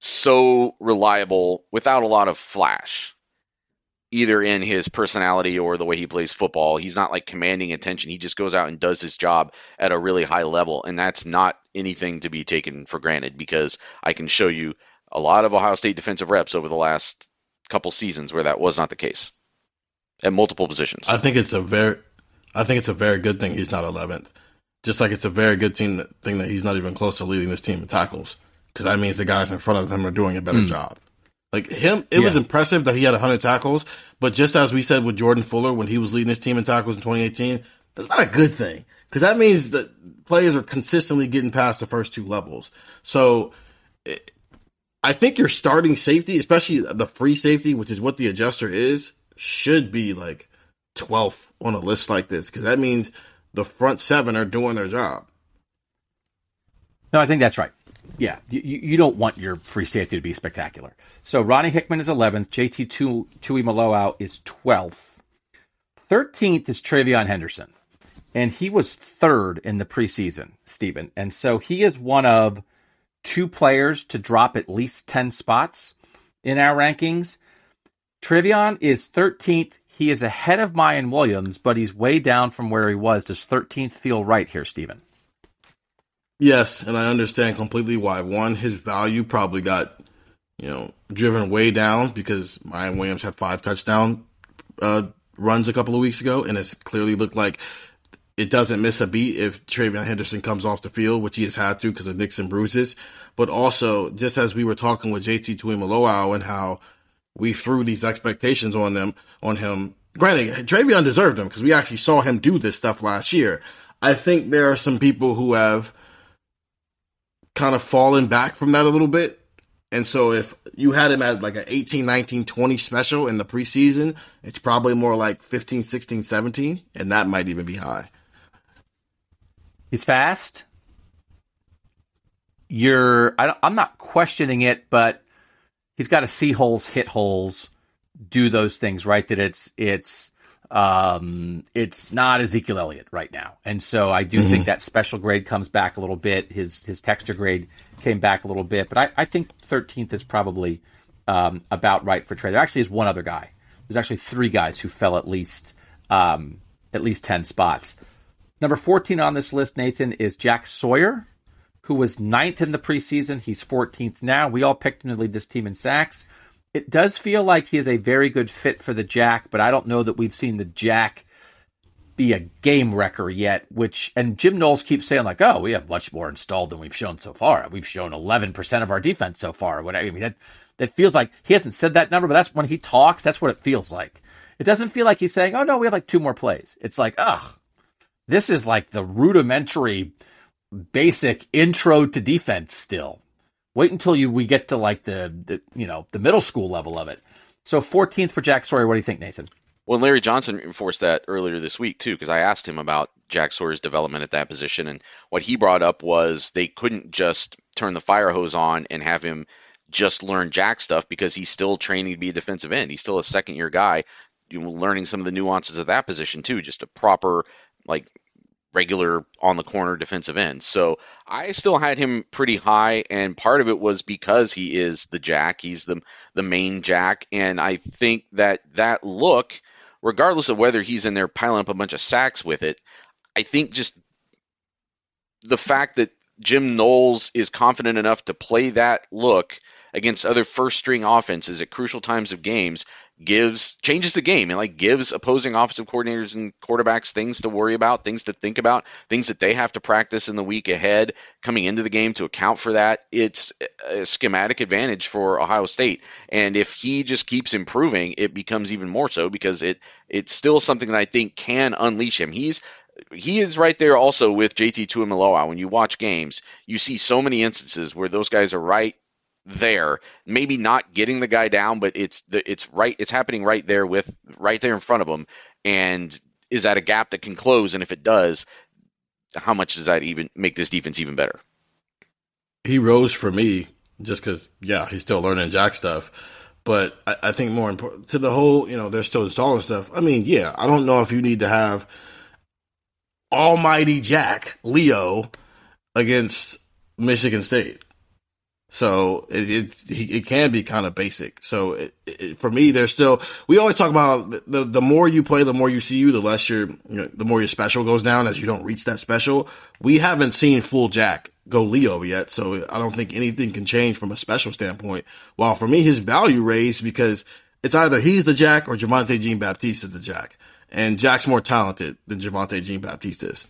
so reliable without a lot of flash, either in his personality or the way he plays football. He's not like commanding attention. He just goes out and does his job at a really high level. And that's not anything to be taken for granted because I can show you a lot of Ohio State defensive reps over the last couple seasons where that was not the case at multiple positions. I think it's a very good thing he's not 11th. Just like it's a very good thing that he's not even close to leading this team in tackles because that means the guys in front of him are doing a better job. Like him, it was impressive that he had 100 tackles, but just as we said with Jordan Fuller when he was leading his team in tackles in 2018, that's not a good thing because that means that players are consistently getting past the first two levels. So I think your starting safety, especially the free safety, which is what the adjuster is, should be like 12th on a list like this because that means the front seven are doing their job. No, I think that's right. Yeah, you don't want your free safety to be spectacular. So Ronnie Hickman is 11th. JT Tuimoloau is 12th. 13th is TreVeyon Henderson, and he was 3rd in the preseason, Stephen. And so he is one of two players to drop at least 10 spots in our rankings. TreVeyon is 13th. He is ahead of Miyan Williams, but he's way down from where he was. Does 13th feel right here, Stephen? Yes, and I understand completely why. One, his value probably got, driven way down because Miyan Williams had 5 touchdown runs a couple of weeks ago, and it's clearly looked like it doesn't miss a beat if TreVeyon Henderson comes off the field, which he has had to because of nicks and bruises. But also, just as we were talking with JT Tuimoloau and how we threw these expectations on him. Granted, TreVeyon deserved them because we actually saw him do this stuff last year. I think there are some people who have kind of fallen back from that a little bit. And so if you had him at like an 18, 19, 20 special in the preseason, it's probably more like 15, 16, 17, and that might even be high. He's fast. I'm not questioning it, but he's got to see holes, hit holes, do those things, right? That it's not Ezekiel Elliott right now. And so I do think that special grade comes back a little bit. His texture grade came back a little bit, but I think 13th is probably about right for Trey. There actually is one other guy. There's actually 3 guys who fell at least 10 spots. Number 14 on this list, Nathan, is Jack Sawyer, who was 9th in the preseason. He's 14th now. We all picked him to lead this team in sacks. It does feel like he is a very good fit for the Jack, but I don't know that we've seen the Jack be a game wrecker yet, and Jim Knowles keeps saying like, oh, we have much more installed than we've shown so far. We've shown 11% of our defense so far. What I mean, that feels like he hasn't said that number, but that's when he talks. That's what it feels like. It doesn't feel like he's saying, oh no, we have like 2 more plays. It's like, ugh, this is like the rudimentary basic intro to defense still. Wait until we get to like the middle school level of it. So 14th for Jack Sawyer. What do you think, Nathan? Well, Larry Johnson reinforced that earlier this week, too, because I asked him about Jack Sawyer's development at that position. And what he brought up was they couldn't just turn the fire hose on and have him just learn Jack stuff because he's still training to be a defensive end. He's still a second-year guy, learning some of the nuances of that position, too, just a proper, like, regular on-the-corner defensive end. So I still had him pretty high, and part of it was because he is the Jack. He's the main Jack, and I think that look, regardless of whether he's in there piling up a bunch of sacks with it, I think just the fact that Jim Knowles is confident enough to play that look against other first string offenses at crucial times of games changes the game and gives opposing offensive coordinators and quarterbacks things to worry about, things to think about, things that they have to practice in the week ahead coming into the game to account for that. It's a schematic advantage for Ohio State. And if he just keeps improving, it becomes even more so because it's still something that I think can unleash him. He is right there also with JT Tuimoloau. When you watch games, you see so many instances where those guys are right there, maybe not getting the guy down, but it's happening right there in front of him. And is that a gap that can close? And if it does, how much does that even make this defense even better? He rose for me just because, he's still learning Jack stuff. But I think more important to the whole, they're still installing stuff. I don't know if you need to have Almighty Jack Leo against Michigan State. So it can be kind of basic. So for me, there's still, we always talk about the more you play, the more you see you, the less the more your special goes down as you don't reach that special. We haven't seen full Jack go Leo yet. So I don't think anything can change from a special standpoint. While for me, his value raised because it's either he's the Jack or Javonte Jean-Baptiste is the Jack. And Jack's more talented than Javonte Jean-Baptiste is.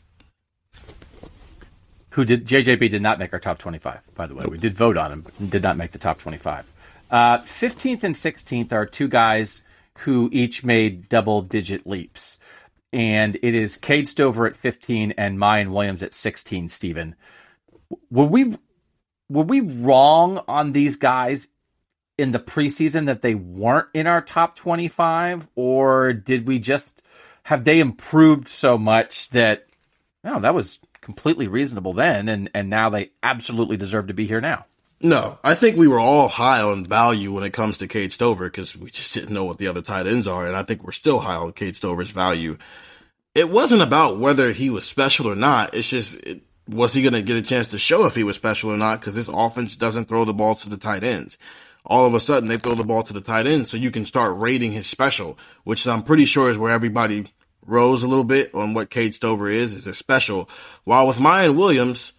JJB did not make our top 25, by the way. Nope. We did vote on him, but did not make the top 25. 15th and 16th are two guys who each made double-digit leaps. And it is Cade Stover at 15 and Miyan Williams at 16, Stephen. Were we wrong on these guys in the preseason that they weren't in our top 25? Or did we just... have they improved so much that, that was completely reasonable then, and now they absolutely deserve to be here now? No, I think we were all high on value when it comes to Cade Stover because we just didn't know what the other tight ends are, and I think we're still high on Cade Stover's value. It wasn't about whether he was special or not. It's just, was he going to get a chance to show if he was special or not because this offense doesn't throw the ball to the tight ends. All of a sudden, they throw the ball to the tight end, so you can start rating his special, which I'm pretty sure is where everybody rose a little bit on what Cade Stover is a special. While with Miyan Williams,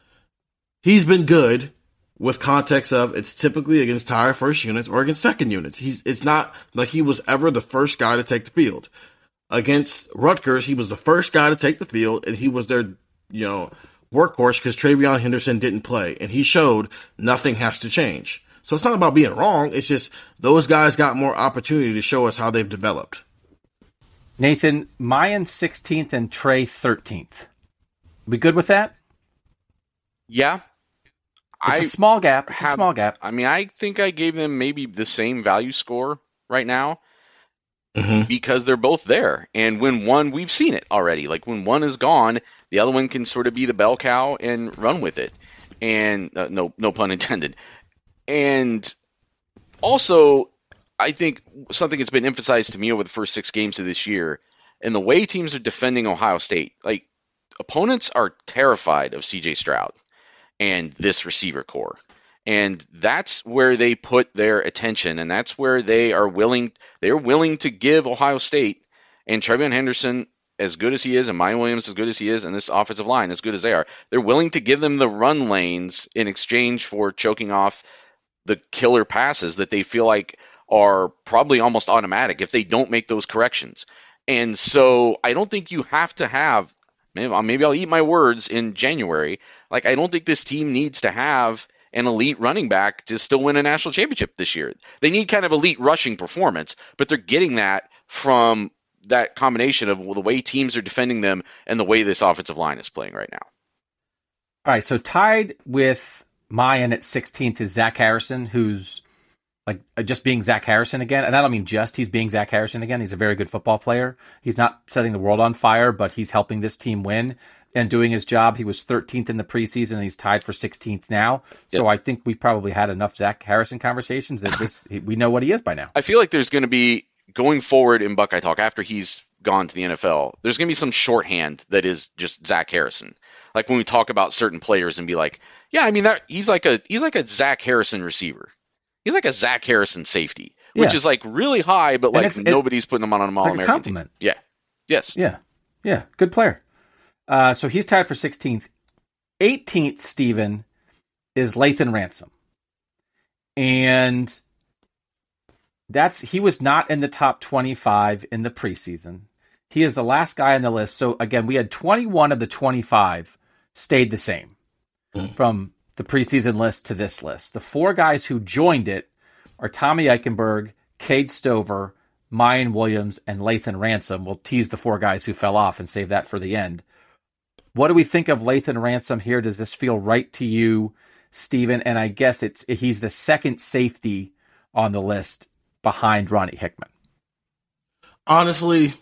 he's been good with context of it's typically against tired first units or against second units. It's not like he was ever the first guy to take the field. Against Rutgers, he was the first guy to take the field, and he was their, workhorse because TreVeyon Henderson didn't play, and he showed nothing has to change. So it's not about being wrong. It's just those guys got more opportunity to show us how they've developed. Nathan, Miyan 16th and Trey 13th. We good with that? Yeah. It's a small gap. It's a small gap. I think I gave them maybe the same value score right now because they're both there. And when one, we've seen it already. When one is gone, the other one can sort of be the bell cow and run with it. And no pun intended. And also, I think something that's been emphasized to me over the first six games of this year and the way teams are defending Ohio State, opponents are terrified of CJ Stroud and this receiver core. And that's where they put their attention. And that's where they're willing to give Ohio State and TreVeyon Henderson, as good as he is, and Miyan Williams as good as he is, and this offensive line as good as they are, they're willing to give them the run lanes in exchange for choking off the killer passes that they feel like are probably almost automatic if they don't make those corrections. And so I don't think you have to have, maybe I'll eat my words in January, I don't think this team needs to have an elite running back to still win a national championship this year. They need kind of elite rushing performance, but they're getting that from that combination of the way teams are defending them and the way this offensive line is playing right now. All right. So tied with Miyan at 16th is Zach Harrison, who's just being Zach Harrison again. And I don't mean just, he's being Zach Harrison again. He's a very good football player. He's not setting the world on fire, but he's helping this team win and doing his job. He was 13th in the preseason and he's tied for 16th now. Yep. So I think we've probably had enough Zach Harrison conversations that we know what he is by now. I feel like there's going to be, going forward in Buckeye Talk, after he's gone to the NFL, there's going to be some shorthand that is just Zach Harrison. When we talk about certain players and be like, he's like a Zach Harrison receiver. He's like a Zach Harrison safety, which is really high, but nobody's putting him on an All-American compliment. Team. Yeah. Yes. Yeah. Yeah. Good player. So he's tied for 16th. 18th, Stephen, is Lathan Ransom. And he was not in the top 25 in the preseason. He is the last guy on the list. So again, we had 21 of the 25 stayed the same from the preseason list to this list. The four guys who joined it are Tommy Eichenberg, Cade Stover, Miyan Williams, and Lathan Ransom. We'll tease the four guys who fell off and save that for the end. What do we think of Lathan Ransom here? Does this feel right to you, Stephen? And I guess he's the second safety on the list behind Ronnie Hickman. Honestly,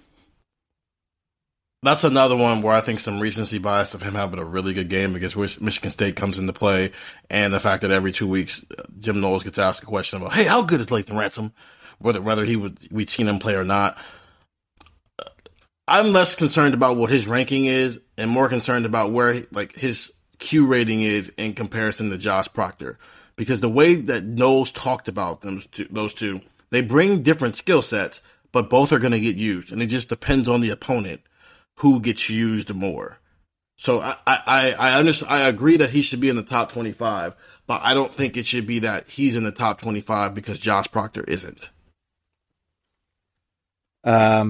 that's another one where I think some recency bias of him having a really good game against Michigan State comes into play, and the fact that every 2 weeks Jim Knowles gets asked a question about, hey, how good is Lathan Ransom, whether we'd seen him play or not. I'm less concerned about what his ranking is and more concerned about where his Q rating is in comparison to Josh Proctor, because the way that Knowles talked about them, those two, they bring different skill sets, but both are going to get used, and it just depends on the opponent who gets used more. So I agree that he should be in the top 25, but I don't think it should be that he's in the top 25 because Josh Proctor isn't.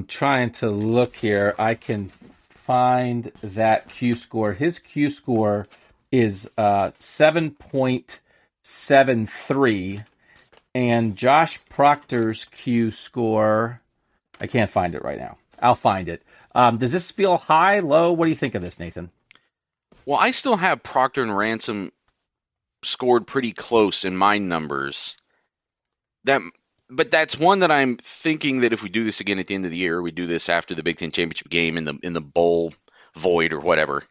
Trying to look here. I can find that Q score. His Q score is 7.73, and Josh Proctor's Q score, I can't find it right now. I'll find it. Does this feel high, low? What do you think of this, Nathan? Well, I still have Proctor and Ransom scored pretty close in my numbers. But that's one that I'm thinking that if we do this again at the end of the year, we do this after the Big Ten Championship game in the bowl void or whatever,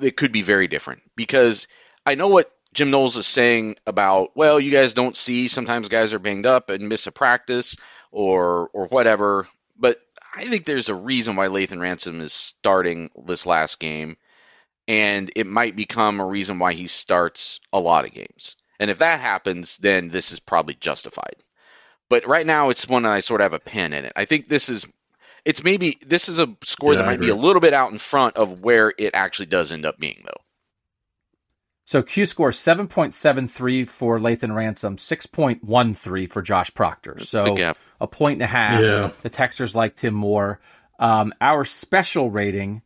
it could be very different. Because I know what Jim Knowles is saying about, well, you guys don't see, sometimes guys are banged up and miss a practice or whatever, but I think there's a reason why Lathan Ransom is starting this last game, and it might become a reason why he starts a lot of games. And if that happens, then this is probably justified. But right now, it's one I sort of have a pin in it. I think this is a score that might be a little bit out in front of where it actually does end up being, though. So Q score 7.73 for Lathan Ransom, 6.13 for Josh Proctor. So a point and a half. Yeah. The texters liked him more. Our special rating,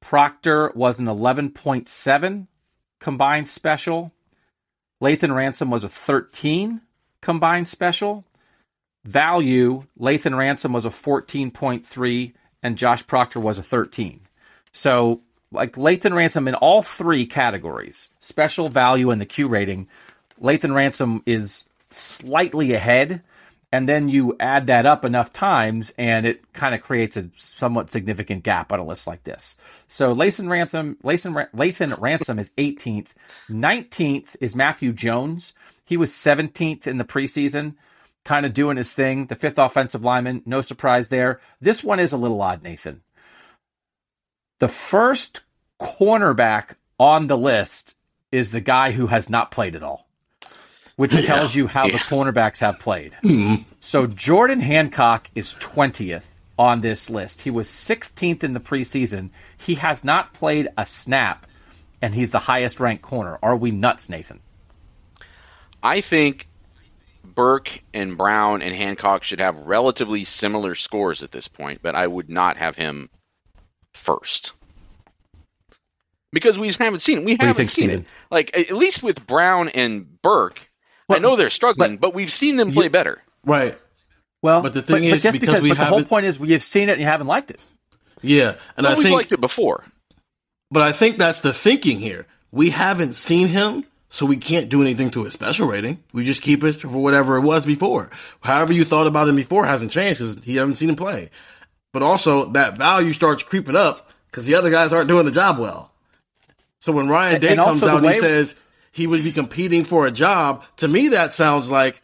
Proctor was an 11.7 combined special. Lathan Ransom was a 13 combined special. Value, Lathan Ransom was a 14.3 and Josh Proctor was a 13. So Lathan Ransom in all three categories, special, value, and the Q rating, Lathan Ransom is slightly ahead, and then you add that up enough times, and it kind of creates a somewhat significant gap on a list like this. So Lathan Ransom is 18th. 19th is Matthew Jones. He was 17th in the preseason, kind of doing his thing. The fifth offensive lineman, no surprise there. This one is a little odd, Nathan. The first cornerback on the list is the guy who has not played at all, which tells you how the cornerbacks have played. Mm-hmm. So Jordan Hancock is 20th on this list. He was 16th in the preseason. He has not played a snap, and he's the highest-ranked corner. Are we nuts, Nathan? I think Burke and Brown and Hancock should have relatively similar scores at this point, but I would not have him first, because we just haven't seen it. It. At least with Brown and Burke, well, I know they're struggling, but we've seen them play better. Right. Well, but the thing is, because we haven't. The whole point is we've seen it and you haven't liked it. Yeah, and I think we've liked it before. But I think that's the thinking here. We haven't seen him, so we can't do anything to his special rating. We just keep it for whatever it was before. However you thought about him before hasn't changed because you haven't seen him play. But also, that value starts creeping up because the other guys aren't doing the job well. So when Ryan Day comes out and he says he would be competing for a job, to me that sounds like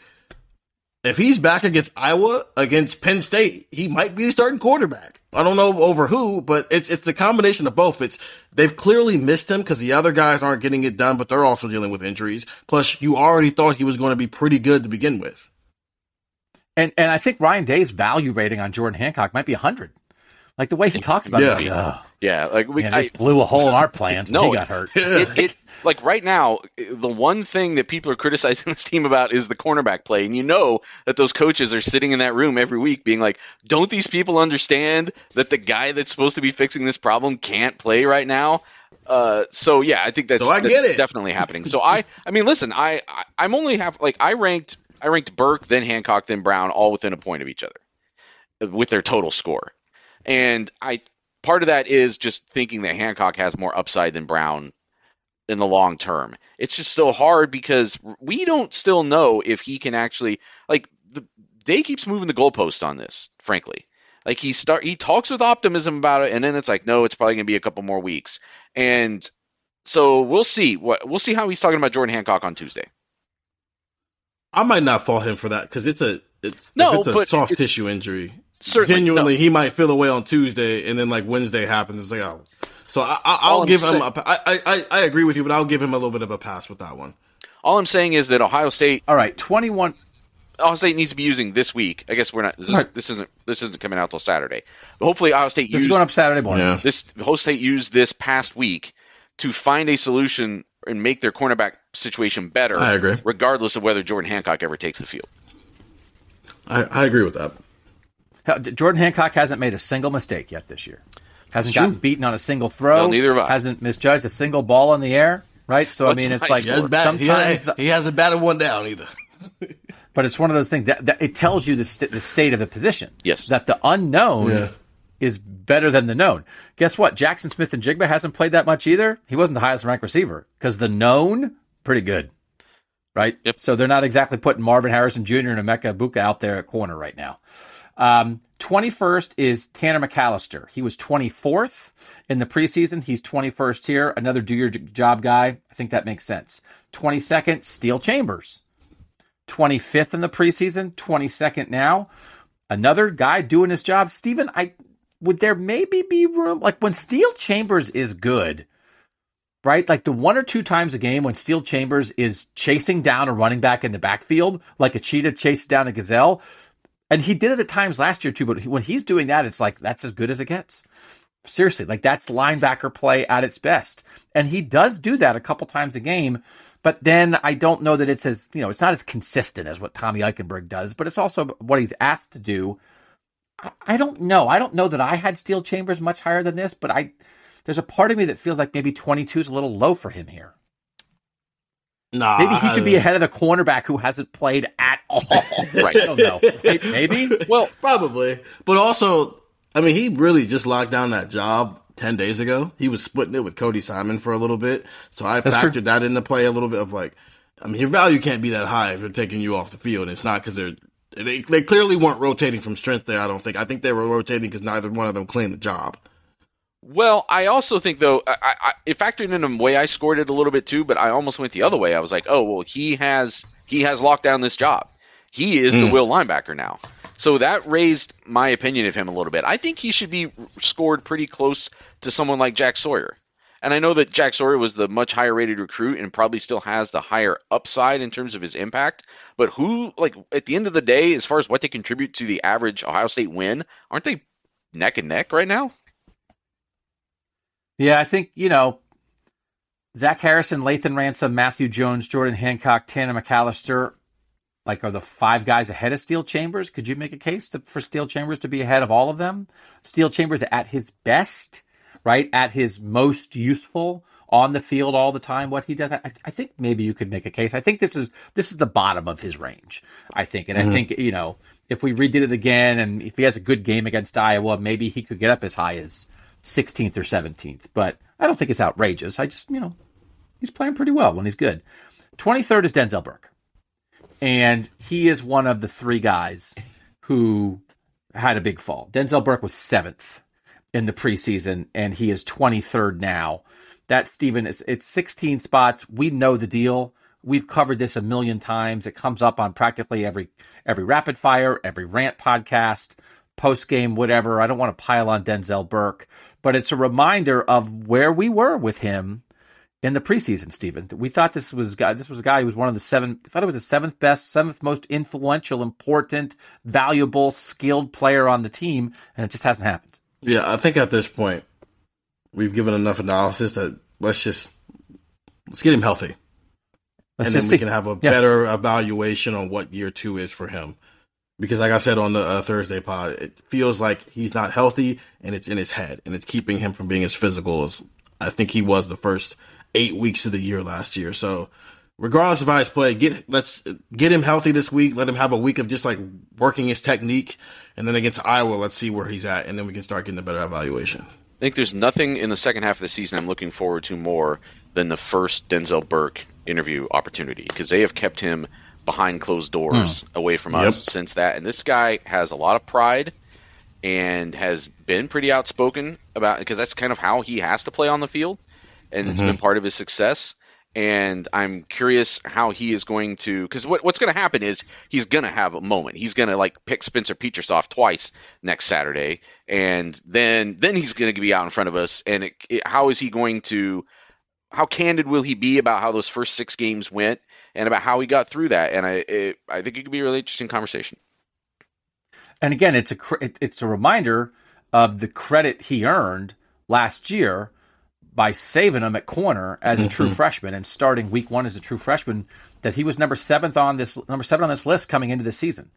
if he's back against Iowa, against Penn State, he might be starting quarterback. I don't know over who, but it's the combination of both. They've clearly missed him because the other guys aren't getting it done, but they're also dealing with injuries. Plus, you already thought he was going to be pretty good to begin with. And I think Ryan Day's value rating on Jordan Hancock might be 100. The way he talks about it. Yeah, like we blew a hole in our plans. No, he got hurt. Like right now, the one thing that people are criticizing this team about is the cornerback play. And you know that those coaches are sitting in that room every week being like, don't these people understand that the guy that's supposed to be fixing this problem can't play right now? So, yeah, I think that's definitely happening. So, I mean, listen, I'm only half – like I ranked Burke, then Hancock, then Brown all within a point of each other with their total score. And part of that is just thinking that Hancock has more upside than Brown in the long term. It's just so hard because we don't still know if he can actually, like, Day keeps moving the goalpost on this, frankly. Like he talks with optimism about it, and then it's like, no, it's probably gonna be a couple more weeks. And so we'll see how he's talking about Jordan Hancock on Tuesday. I might not fault him for that because it's a soft tissue injury. Genuinely, no. He might feel away on Tuesday, and then like Wednesday happens, it's like, oh. So I'll give him a – I agree with you, but I'll give him a little bit of a pass with that one. All I'm saying is that Ohio State – all right, 21 – Ohio State needs to be using this week. I guess we're not – this isn't coming out until Saturday. But hopefully Ohio State – this is going up Saturday morning. Yeah. Ohio State used this past week to find a solution and make their cornerback situation better. I agree. Regardless of whether Jordan Hancock ever takes the field. I agree with that. Hell, Jordan Hancock hasn't made a single mistake yet this year. Hasn't gotten beaten on a single throw. No, neither have I. Hasn't misjudged a single ball in the air, right? So, I mean, it's nice. Like he hasn't batted one down either. But it's one of those things that it tells you the state of the position. Yes. That the unknown is better than the known. Guess what? Jaxon Smith-Njigba hasn't played that much either. He wasn't the highest-ranked receiver because the known, pretty good, right? Yep. So they're not exactly putting Marvin Harrison Jr. and Emeka Egbuka out there at corner right now. 21st is Tanner McAllister. He was 24th in the preseason. He's 21st here. Another do-your-job guy. I think that makes sense. 22nd, Steele Chambers. 25th in the preseason, 22nd now. Another guy doing his job. Stephen, would there maybe be room? Like, when Steele Chambers is good, right? Like, the one or two times a game when Steele Chambers is chasing down a running back in the backfield, like a cheetah chases down a gazelle. And he did it at times last year, too, but when he's doing that, it's like, that's as good as it gets. Seriously, like, that's linebacker play at its best. And he does do that a couple times a game, but then I don't know that it's as, it's not as consistent as what Tommy Eichenberg does, but it's also what he's asked to do. I don't know. I don't know that I had Steele Chambers much higher than this, but there's a part of me that feels like maybe 22 is a little low for him here. Nah, maybe he should be ahead of the cornerback who hasn't played at all. Right? I don't know. Maybe. Well, probably. But also, I mean, he really just locked down that job 10 days ago. He was splitting it with Cody Simon for a little bit. So I factored that into play a little bit of like, I mean, your value can't be that high if they're taking you off the field. It's not because they clearly weren't rotating from strength there, I don't think. I think they were rotating because neither one of them claimed the job. Well, I also think, though, it factored in the way I scored it a little bit, too, but I almost went the other way. I was like, oh, well, he has locked down this job. He is the will linebacker now. So that raised my opinion of him a little bit. I think he should be scored pretty close to someone like Jack Sawyer. And I know that Jack Sawyer was the much higher-rated recruit and probably still has the higher upside in terms of his impact. But who, like, at the end of the day, as far as what they contribute to the average Ohio State win, aren't they neck and neck right now? Yeah, I think, Zach Harrison, Lathan Ransom, Matthew Jones, Jordan Hancock, Tanner McAllister, like, are the five guys ahead of Steele Chambers? Could you make a case for Steele Chambers to be ahead of all of them? Steele Chambers at his best, right? At his most useful, on the field all the time, what he does. I think maybe you could make a case. I think this is the bottom of his range, I think. And I think, if we redid it again and if he has a good game against Iowa, maybe he could get up as high as 16th or 17th, but I don't think it's outrageous. I just, he's playing pretty well when he's good. 23rd is Denzel Burke, and he is one of the three guys who had a big fall. Denzel Burke was 7th in the preseason, and he is 23rd now. That, Stephen, it's 16 spots. We know the deal. We've covered this a million times. It comes up on practically every rapid fire, every rant podcast, post game, whatever. I don't want to pile on Denzel Burke, but it's a reminder of where we were with him in the preseason, Stephen. We thought this was a guy who was one of the seven. I thought it was the seventh best, seventh most influential, important, valuable, skilled player on the team, and it just hasn't happened. Yeah, I think at this point, we've given enough analysis that let's get him healthy. We can have a better evaluation on what year two is for him. Because like I said on the Thursday pod, it feels like he's not healthy and it's in his head and it's keeping him from being as physical as I think he was the first 8 weeks of the year last year. So regardless of how he's played, let's get him healthy this week. Let him have a week of just like working his technique. And then against Iowa, let's see where he's at. And then we can start getting a better evaluation. I think there's nothing in the second half of the season I'm looking forward to more than the first Denzel Burke interview opportunity, because they have kept him behind closed doors away from us since that. And this guy has a lot of pride and has been pretty outspoken about, because that's kind of how he has to play on the field. And it's been part of his success. And I'm curious how he is going to, because what's going to happen is he's going to have a moment. He's going to like pick Spencer Petras off twice next Saturday. And then he's going to be out in front of us. And how is he going to, how candid will he be about how those first six games went and about how he got through that? And I think it could be a really interesting conversation. And again, it's a reminder of the credit he earned last year by saving him at corner as a true freshman and starting week one as a true freshman, that he was number seven on this list coming into this season.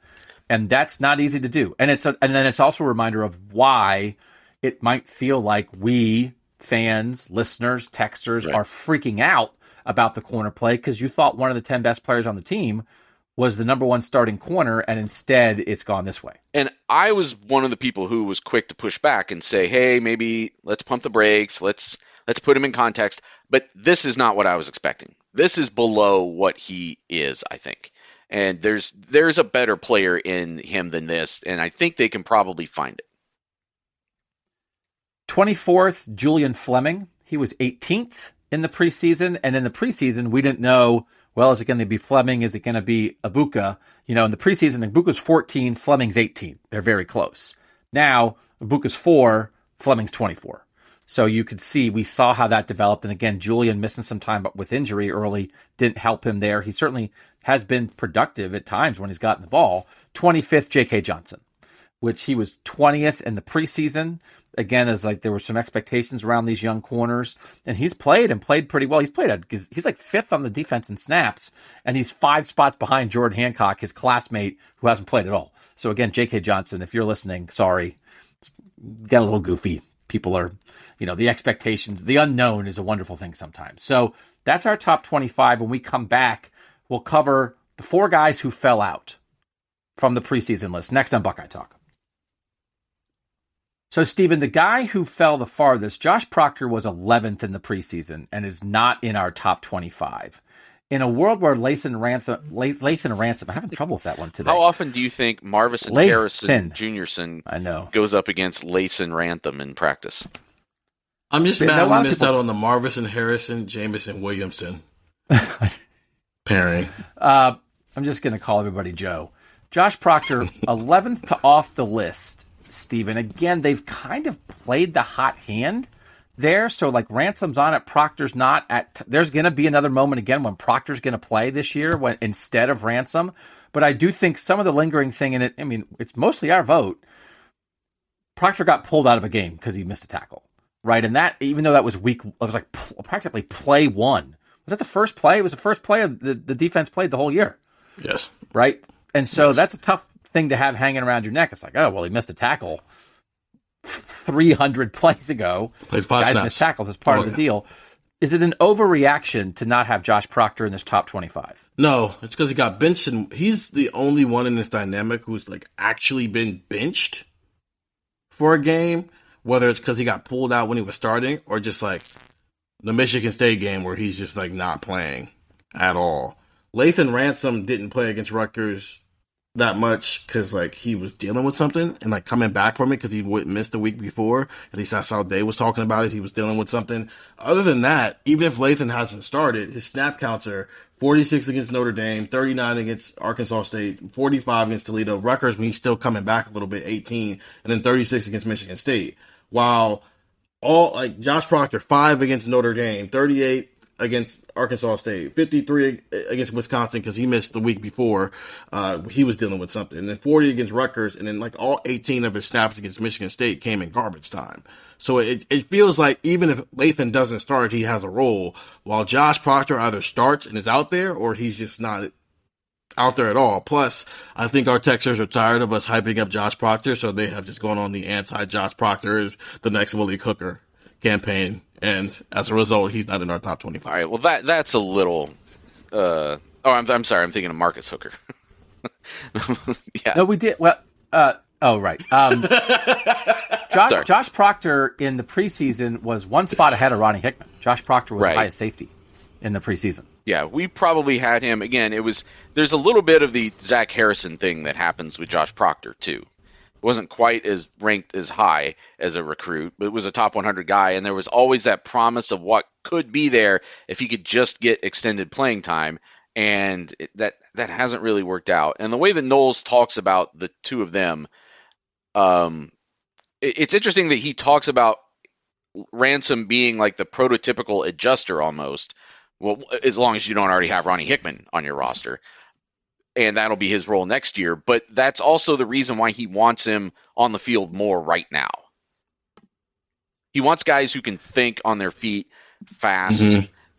And that's not easy to do. And then it's also a reminder of why it might feel like we fans, listeners, texters are freaking out about the corner play, because you thought one of the 10 best players on the team was the number one starting corner, and instead it's gone this way. And I was one of the people who was quick to push back and say, hey, maybe let's pump the brakes. Let's put him in context. But this is not what I was expecting. This is below what he is, I think. And there's a better player in him than this, and I think they can probably find it. 24th, Julian Fleming. He was 18th in the preseason. And in the preseason, we didn't know, well, is it going to be Fleming? Is it going to be Egbuka? You know, in the preseason, Egbuka's 14, Fleming's 18. They're very close. Now, Egbuka's 4, Fleming's 24. So you could see, we saw how that developed. And again, Julian missing some time with injury early didn't help him there. He certainly has been productive at times when he's gotten the ball. 25th, J.K. Johnson, which he was 20th in the preseason. Again, as like there were some expectations around these young corners. And he's played pretty well. He's like fifth on the defense in snaps. And he's 5 spots behind Jordan Hancock, his classmate, who hasn't played at all. So again, J.K. Johnson, if you're listening, sorry. Got a little goofy. People are, the expectations, the unknown is a wonderful thing sometimes. So that's our top 25. When we come back, we'll cover the 4 guys who fell out from the preseason list. Next on Buckeye Talk. So, Stephen, the guy who fell the farthest, Josh Proctor, was 11th in the preseason and is not in our top 25. In a world where Lathan Ransom, I'm having trouble with that one today. How often do you think Marvin Harrison Jr. goes up against Lathan Ransom in practice? I'm just mad we missed out on the Marvin Harrison, Jamison Williamson pairing. I'm just going to call everybody Joe. Josh Proctor, 11th to off the list, Stephen. Again, they've kind of played the hot hand there. So like Ransom's on it, Proctor's not at. There's going to be another moment again when Proctor's going to play this year instead of Ransom. But I do think some of the lingering thing in it, I mean, it's mostly our vote. Proctor got pulled out of a game because he missed a tackle, right? And that, even though that was week, it was like practically play one. Was that the first play? It was the first play the defense played the whole year. Yes. Right? And so that's a tough thing to have hanging around your neck. It's like, oh, well, he missed a tackle 300 plays ago. Played 5 snaps. Guys missed tackles as part of the deal. Is it an overreaction to not have Josh Proctor in this top 25? No, it's because he got benched, and he's the only one in this dynamic who's like actually been benched for a game, whether it's because he got pulled out when he was starting or just like the Michigan State game where he's just like not playing at all. Lathan Ransom didn't play against Rutgers that much because like he was dealing with something and like coming back from it because he wouldn't miss the week before. At least I saw Day was talking about it. He was dealing with something. Other than that, even if Lathan hasn't started, his snap counts are 46 against Notre Dame, 39 against Arkansas State, 45 against Toledo, Rutgers when he's still coming back a little bit, 18, and then 36 against Michigan State. While all like Josh Proctor, 5 against Notre Dame, 38 against Arkansas State, 53 against Wisconsin because he missed the week before. He was dealing with something. And then 40 against Rutgers, and then like all 18 of his snaps against Michigan State came in garbage time. So it feels like even if Lathan doesn't start, he has a role, while Josh Proctor either starts and is out there or he's just not out there at all. Plus, I think our Texers are tired of us hyping up Josh Proctor, so they have just gone on the anti-Josh Proctor is the next Willie Cooker campaign. And as a result, he's not in our top 25. All right, well, that's a little I'm sorry. I'm thinking of Marcus Hooker. Yeah. No, we did. Well, right. Josh Proctor in the preseason was one spot ahead of Ronnie Hickman. Josh Proctor was the highest safety in the preseason. Yeah, we probably had him. Again, there's a little bit of the Zach Harrison thing that happens with Josh Proctor, too. It wasn't quite as ranked as high as a recruit, but it was a top 100 guy, and there was always that promise of what could be there if he could just get extended playing time, and that hasn't really worked out. And the way that Knowles talks about the two of them, it's interesting that he talks about Ransom being like the prototypical adjuster almost. Well, as long as you don't already have Ronnie Hickman on your roster, and that'll be his role next year. But that's also the reason why he wants him on the field more right now. He wants guys who can think on their feet fast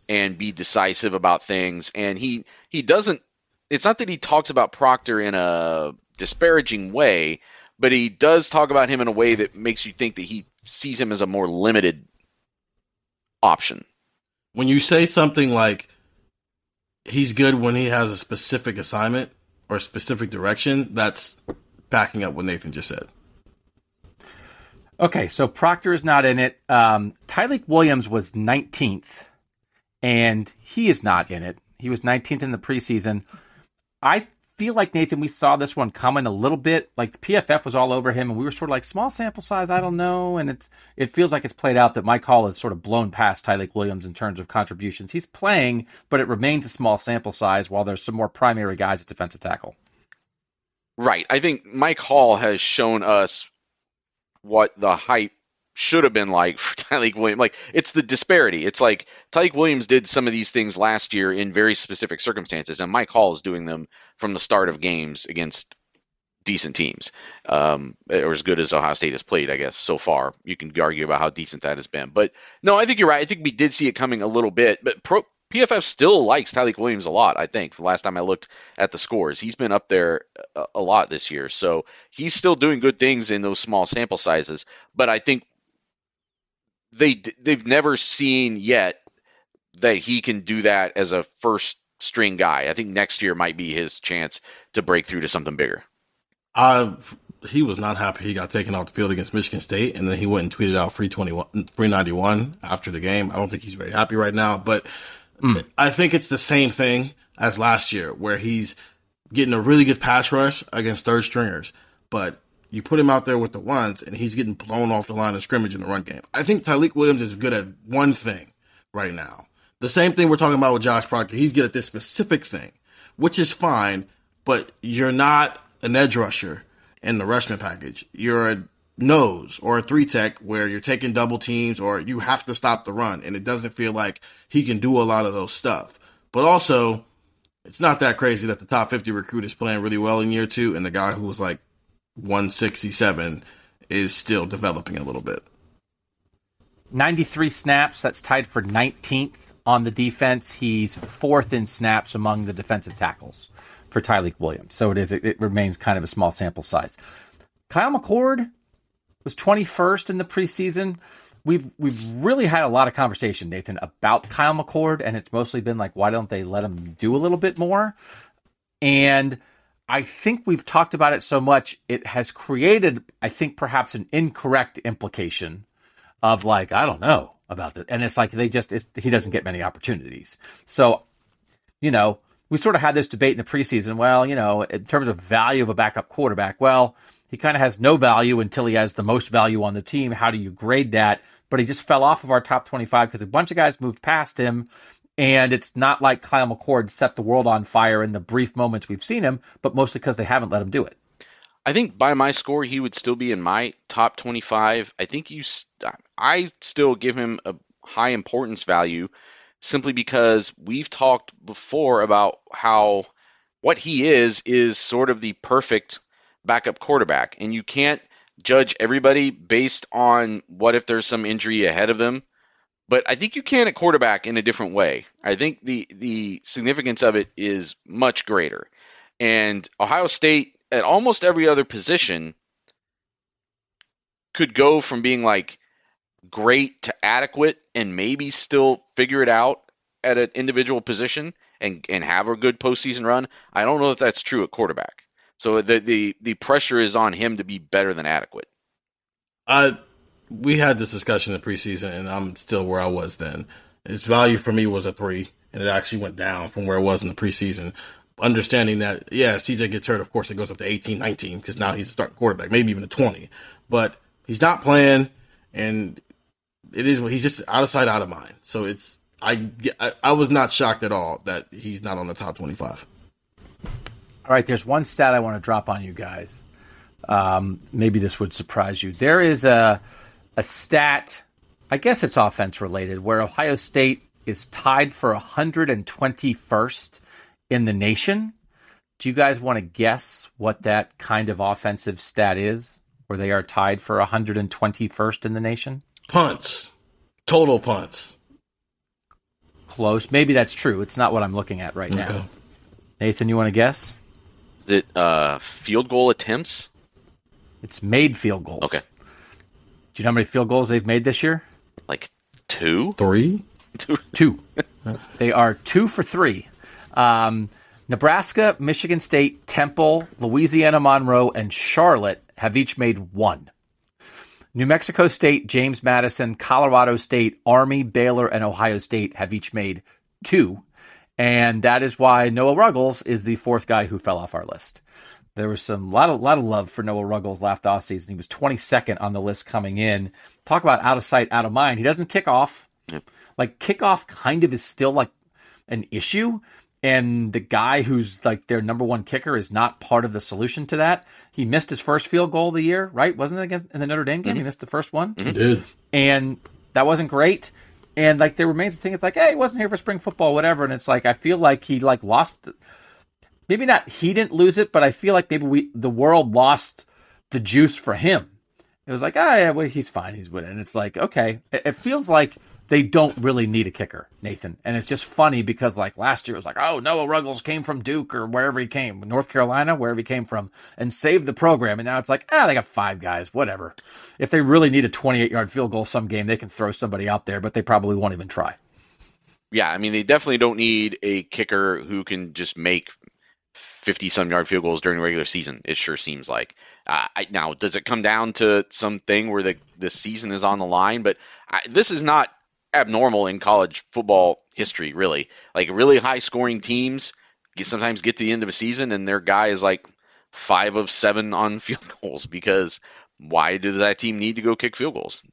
and be decisive about things. And he doesn't, it's not that he talks about Proctor in a disparaging way, but he does talk about him in a way that makes you think that he sees him as a more limited option. When you say something like he's good when he has a specific assignment or a specific direction, that's backing up what Nathan just said. Okay, so Proctor is not in it. Tyreek Williams was 19th, and he is not in it. He was 19th in the preseason. I feel like, Nathan, we saw this one coming a little bit. Like, the PFF was all over him, and we were sort of like, small sample size, I don't know. And it feels like it's played out that Mike Hall has sort of blown past Tyreek Williams in terms of contributions. He's playing, but it remains a small sample size while there's some more primary guys at defensive tackle. Right. I think Mike Hall has shown us what the hype should have been like for Tyreek Williams. Like, it's the disparity. It's like Tyreek Williams did some of these things last year in very specific circumstances, and Mike Hall is doing them from the start of games against decent teams, or as good as Ohio State has played, I guess, so far. You can argue about how decent that has been. But, no, I think you're right. I think we did see it coming a little bit. But PFF still likes Tyreek Williams a lot, I think. From last time I looked at the scores, he's been up there a lot this year. So he's still doing good things in those small sample sizes. But I think they've never seen yet that he can do that as a first string guy. I think next year might be his chance to break through to something bigger. He was not happy he got taken off the field against Michigan State, and then he went and tweeted out free 91 after the game. I don't think he's very happy right now, but I think it's the same thing as last year where he's getting a really good pass rush against third stringers, but you put him out there with the ones, and he's getting blown off the line of scrimmage in the run game. I think Tyreek Williams is good at one thing right now. The same thing we're talking about with Josh Proctor. He's good at this specific thing, which is fine, but you're not an edge rusher in the rushman package. You're a nose or a three-tech where you're taking double teams or you have to stop the run, and it doesn't feel like he can do a lot of those stuff. But also, it's not that crazy that the top 50 recruit is playing really well in year two, and the guy who was like 167 is still developing a little bit. 93 snaps. That's tied for 19th on the defense. He's fourth in snaps among the defensive tackles for Tyreek Williams. So it remains kind of a small sample size. Kyle McCord was 21st in the preseason. We've really had a lot of conversation, Nathan, about Kyle McCord, and it's mostly been like, why don't they let him do a little bit more? And I think we've talked about it so much, it has created, I think, perhaps an incorrect implication of like, I don't know about that. And it's like he doesn't get many opportunities. So, you know, we sort of had this debate in the preseason. Well, you know, in terms of value of a backup quarterback, well, he kind of has no value until he has the most value on the team. How do you grade that? But he just fell off of our top 25 because a bunch of guys moved past him. And it's not like Kyle McCord set the world on fire in the brief moments we've seen him, but mostly because they haven't let him do it. I think by my score, he would still be in my top 25. I think I still give him a high importance value simply because we've talked before about how what he is sort of the perfect backup quarterback. And you can't judge everybody based on what if there's some injury ahead of them. But I think you can at quarterback in a different way. I think the significance of it is much greater. And Ohio State, at almost every other position, could go from being like great to adequate and maybe still figure it out at an individual position and have a good postseason run. I don't know if that's true at quarterback. So the pressure is on him to be better than adequate. We had this discussion in the preseason, and I'm still where I was then. His value for me was a 3, and it actually went down from where it was in the preseason. Understanding that, yeah, if CJ gets hurt, of course, it goes up to 18, 19, because now he's a starting quarterback, maybe even a 20. But he's not playing, and it is he's just out of sight, out of mind. So it's I was not shocked at all that he's not on the top 25. All right, there's one stat I want to drop on you guys. Maybe this would surprise you. There is a stat, I guess it's offense-related, where Ohio State is tied for 121st in the nation. Do you guys want to guess what that kind of offensive stat is, where they are tied for 121st in the nation? Punts. Total punts. Close. Maybe that's true. It's not what I'm looking at right now. Nathan, you want to guess? Is it field goal attempts? It's made field goals. Okay. Do you know how many field goals they've made this year? Like 2? 3? 2. They are 2 for 3. Nebraska, Michigan State, Temple, Louisiana Monroe, and Charlotte have each made 1. New Mexico State, James Madison, Colorado State, Army, Baylor, and Ohio State have each made 2. And that is why Noah Ruggles is the 4th guy who fell off our list. There was a lot of love for Noah Ruggles last offseason. He was 22nd on the list coming in. Talk about out of sight, out of mind. He doesn't kick off. Yep. Like, kickoff kind of is still like an issue. And the guy who's like their number one kicker is not part of the solution to that. He missed his first field goal of the year, right? Wasn't it against in the Notre Dame game? Mm-hmm. He missed the first one. He did. And that wasn't great. And, like, there remains the thing, it's like, hey, he wasn't here for spring football, whatever. And it's like, I feel like he, like, lost. Maybe not he didn't lose it, but I feel like maybe the world lost the juice for him. It was like, oh, yeah, well, he's fine. He's winning. And it's like, okay. It feels like they don't really need a kicker, Nathan. And it's just funny because, like, last year it was like, oh, Noah Ruggles came from Duke or wherever he came, North Carolina, wherever he came from, and saved the program. And now it's like, they got 5 guys, whatever. If they really need a 28-yard field goal some game, they can throw somebody out there, but they probably won't even try. Yeah, I mean, they definitely don't need a kicker who can just make 50-some yard field goals during the regular season, it sure seems like. Now, does it come down to something where the season is on the line? But this is not abnormal in college football history, really. Like, really high scoring teams sometimes get to the end of a season and their guy is like 5 of 7 on field goals, because why does that team need to go kick field goals?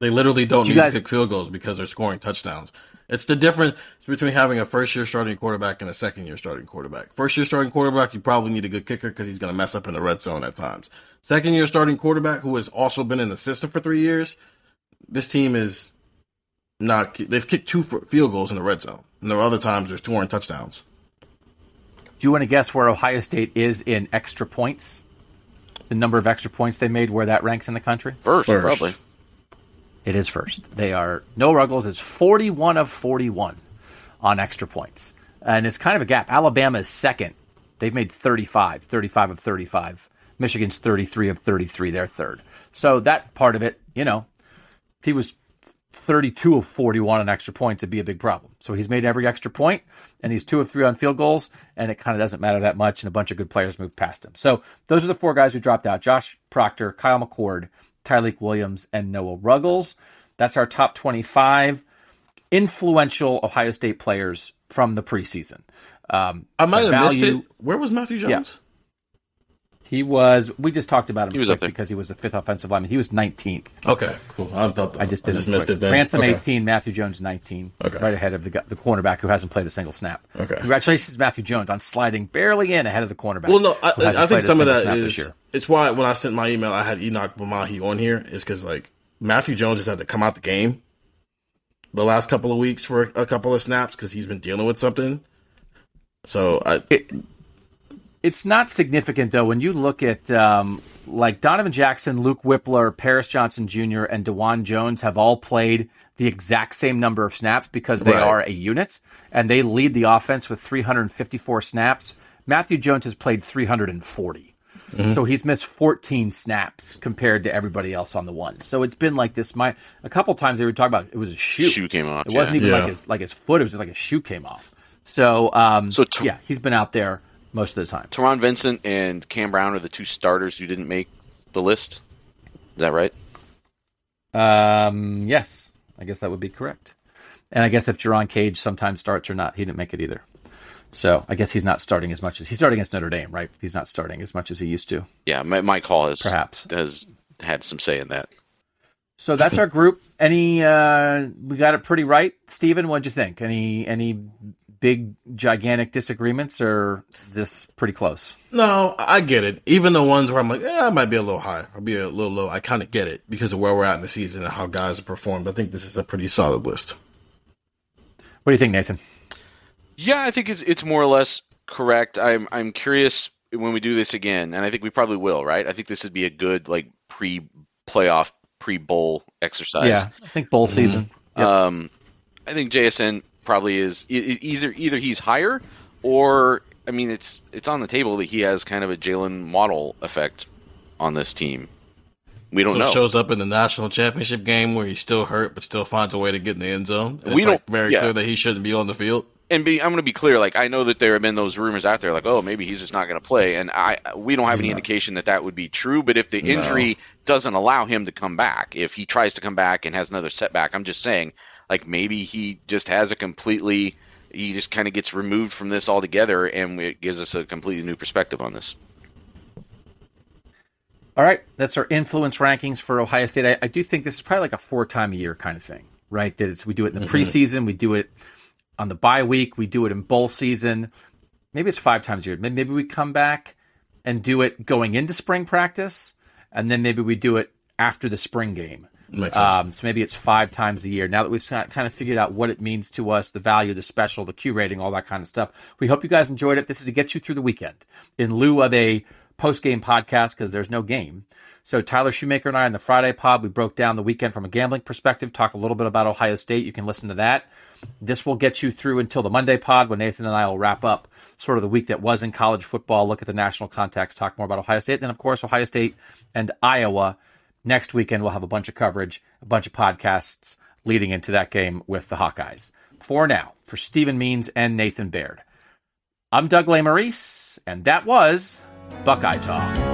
They literally don't need to kick field goals because they're scoring touchdowns. It's the difference between having a first-year starting quarterback and a second-year starting quarterback. First-year starting quarterback, you probably need a good kicker because he's going to mess up in the red zone at times. Second-year starting quarterback, who has also been in the system for 3 years, this team is not. They've kicked 2 field goals in the red zone, and there are other times they're scoring touchdowns. Do you want to guess where Ohio State is in extra points? The number of extra points they made, where that ranks in the country? First. Probably. It is first. They are Noah Ruggles is 41 of 41 on extra points, and it's kind of a gap. Alabama is second. They've made 35 of 35. Michigan's 33 of 33. They're third. So that part of it, you know. If he was 32 of 41 on extra points, it'd be a big problem. So he's made every extra point, and he's 2 of 3 on field goals, and it kind of doesn't matter that much, and a bunch of good players move past him. So those are the 4 guys who dropped out: Josh Proctor, Kyle McCord, Tyreek Williams, and Noah Ruggles. That's our top 25 influential Ohio State players from the preseason. I might have missed it. Where was Matthew Jones? Yeah. He was. We just talked about him. He was up there because he was the 5th offensive lineman. He was 19th. Okay, cool. I just missed it then. Ransom 18, Matthew Jones 19, right ahead of the cornerback who hasn't played a single snap. Okay, congratulations, Matthew Jones, on sliding barely in ahead of the cornerback. Well, no, I think some of that is. It's why when I sent my email, I had Enoch Bamahi on here. It's because, like, Matthew Jones just had to come out the game the last couple of weeks for a couple of snaps because he's been dealing with something. So it's not significant, though, when you look at like Donovan Jaxon, Luke Wypler, Paris Johnson Jr., and DeJuan Jones have all played the exact same number of snaps because they are a unit, and they lead the offense with 354 snaps. Matthew Jones has played 340. Mm-hmm. So he's missed 14 snaps compared to everybody else on the one. So it's been like this. A couple times they were talking about it was a shoe. Shoe came off. It wasn't even like his foot. It was just like a shoe came off. So, yeah, he's been out there most of the time. Teron Vincent and Cam Brown are the two starters who didn't make the list. Is that right? Yes. I guess that would be correct. And I guess if Ja'Ron Cage sometimes starts or not, he didn't make it either. So I guess he's not starting as much as he's starting against Notre Dame, right? He's not starting as much as he used to. Yeah, Mike Hall has had some say in that. So that's our group. We got it pretty right. Stephen, what'd you think? Any big gigantic disagreements or just pretty close? No, I get it. Even the ones where I'm like, I might be a little high. I'll be a little low. I kind of get it because of where we're at in the season and how guys have performed. I think this is a pretty solid list. What do you think, Nathan? Yeah, I think it's more or less correct. I'm curious when we do this again, and I think we probably will, right? I think this would be a good like pre-playoff, pre-bowl exercise. Yeah, I think bowl season. Yep. I think JSN probably is either he's higher or it's on the table that he has kind of a Jalen Waddle effect on this team. We don't know. Shows up in the national championship game where he's still hurt but still finds a way to get in the end zone. And it's very clear that he shouldn't be on the field. And I'm going to be clear. Like I know that there have been those rumors out there, like, oh, maybe he's just not going to play, and we don't have any indication that would be true. But if the injury doesn't allow him to come back, if he tries to come back and has another setback, I'm just saying, like maybe he just gets removed from this altogether, and it gives us a completely new perspective on this. All right, that's our influence rankings for Ohio State. I do think this is probably like a 4-time-a-year kind of thing, right? That we do it in the preseason, we do it on the bye week, we do it in bowl season. Maybe it's 5 times a year. Maybe we come back and do it going into spring practice, and then maybe we do it after the spring game. Makes sense. So maybe it's 5 times a year. Now that we've kind of figured out what it means to us, the value, the special, the Q rating, all that kind of stuff, we hope you guys enjoyed it. This is to get you through the weekend in lieu of a post-game podcast because there's no game. So Tyler Shoemaker and I on the Friday pod, we broke down the weekend from a gambling perspective, talk a little bit about Ohio State. You can listen to that. This will get you through until the Monday pod when Nathan and I will wrap up sort of the week that was in college football, look at the national context, talk more about Ohio State. Then, of course, Ohio State and Iowa. Next weekend, we'll have a bunch of coverage, a bunch of podcasts leading into that game with the Hawkeyes. For now, for Stephen Means and Nathan Baird, I'm Doug Lesmerises, and that was Buckeye Talk.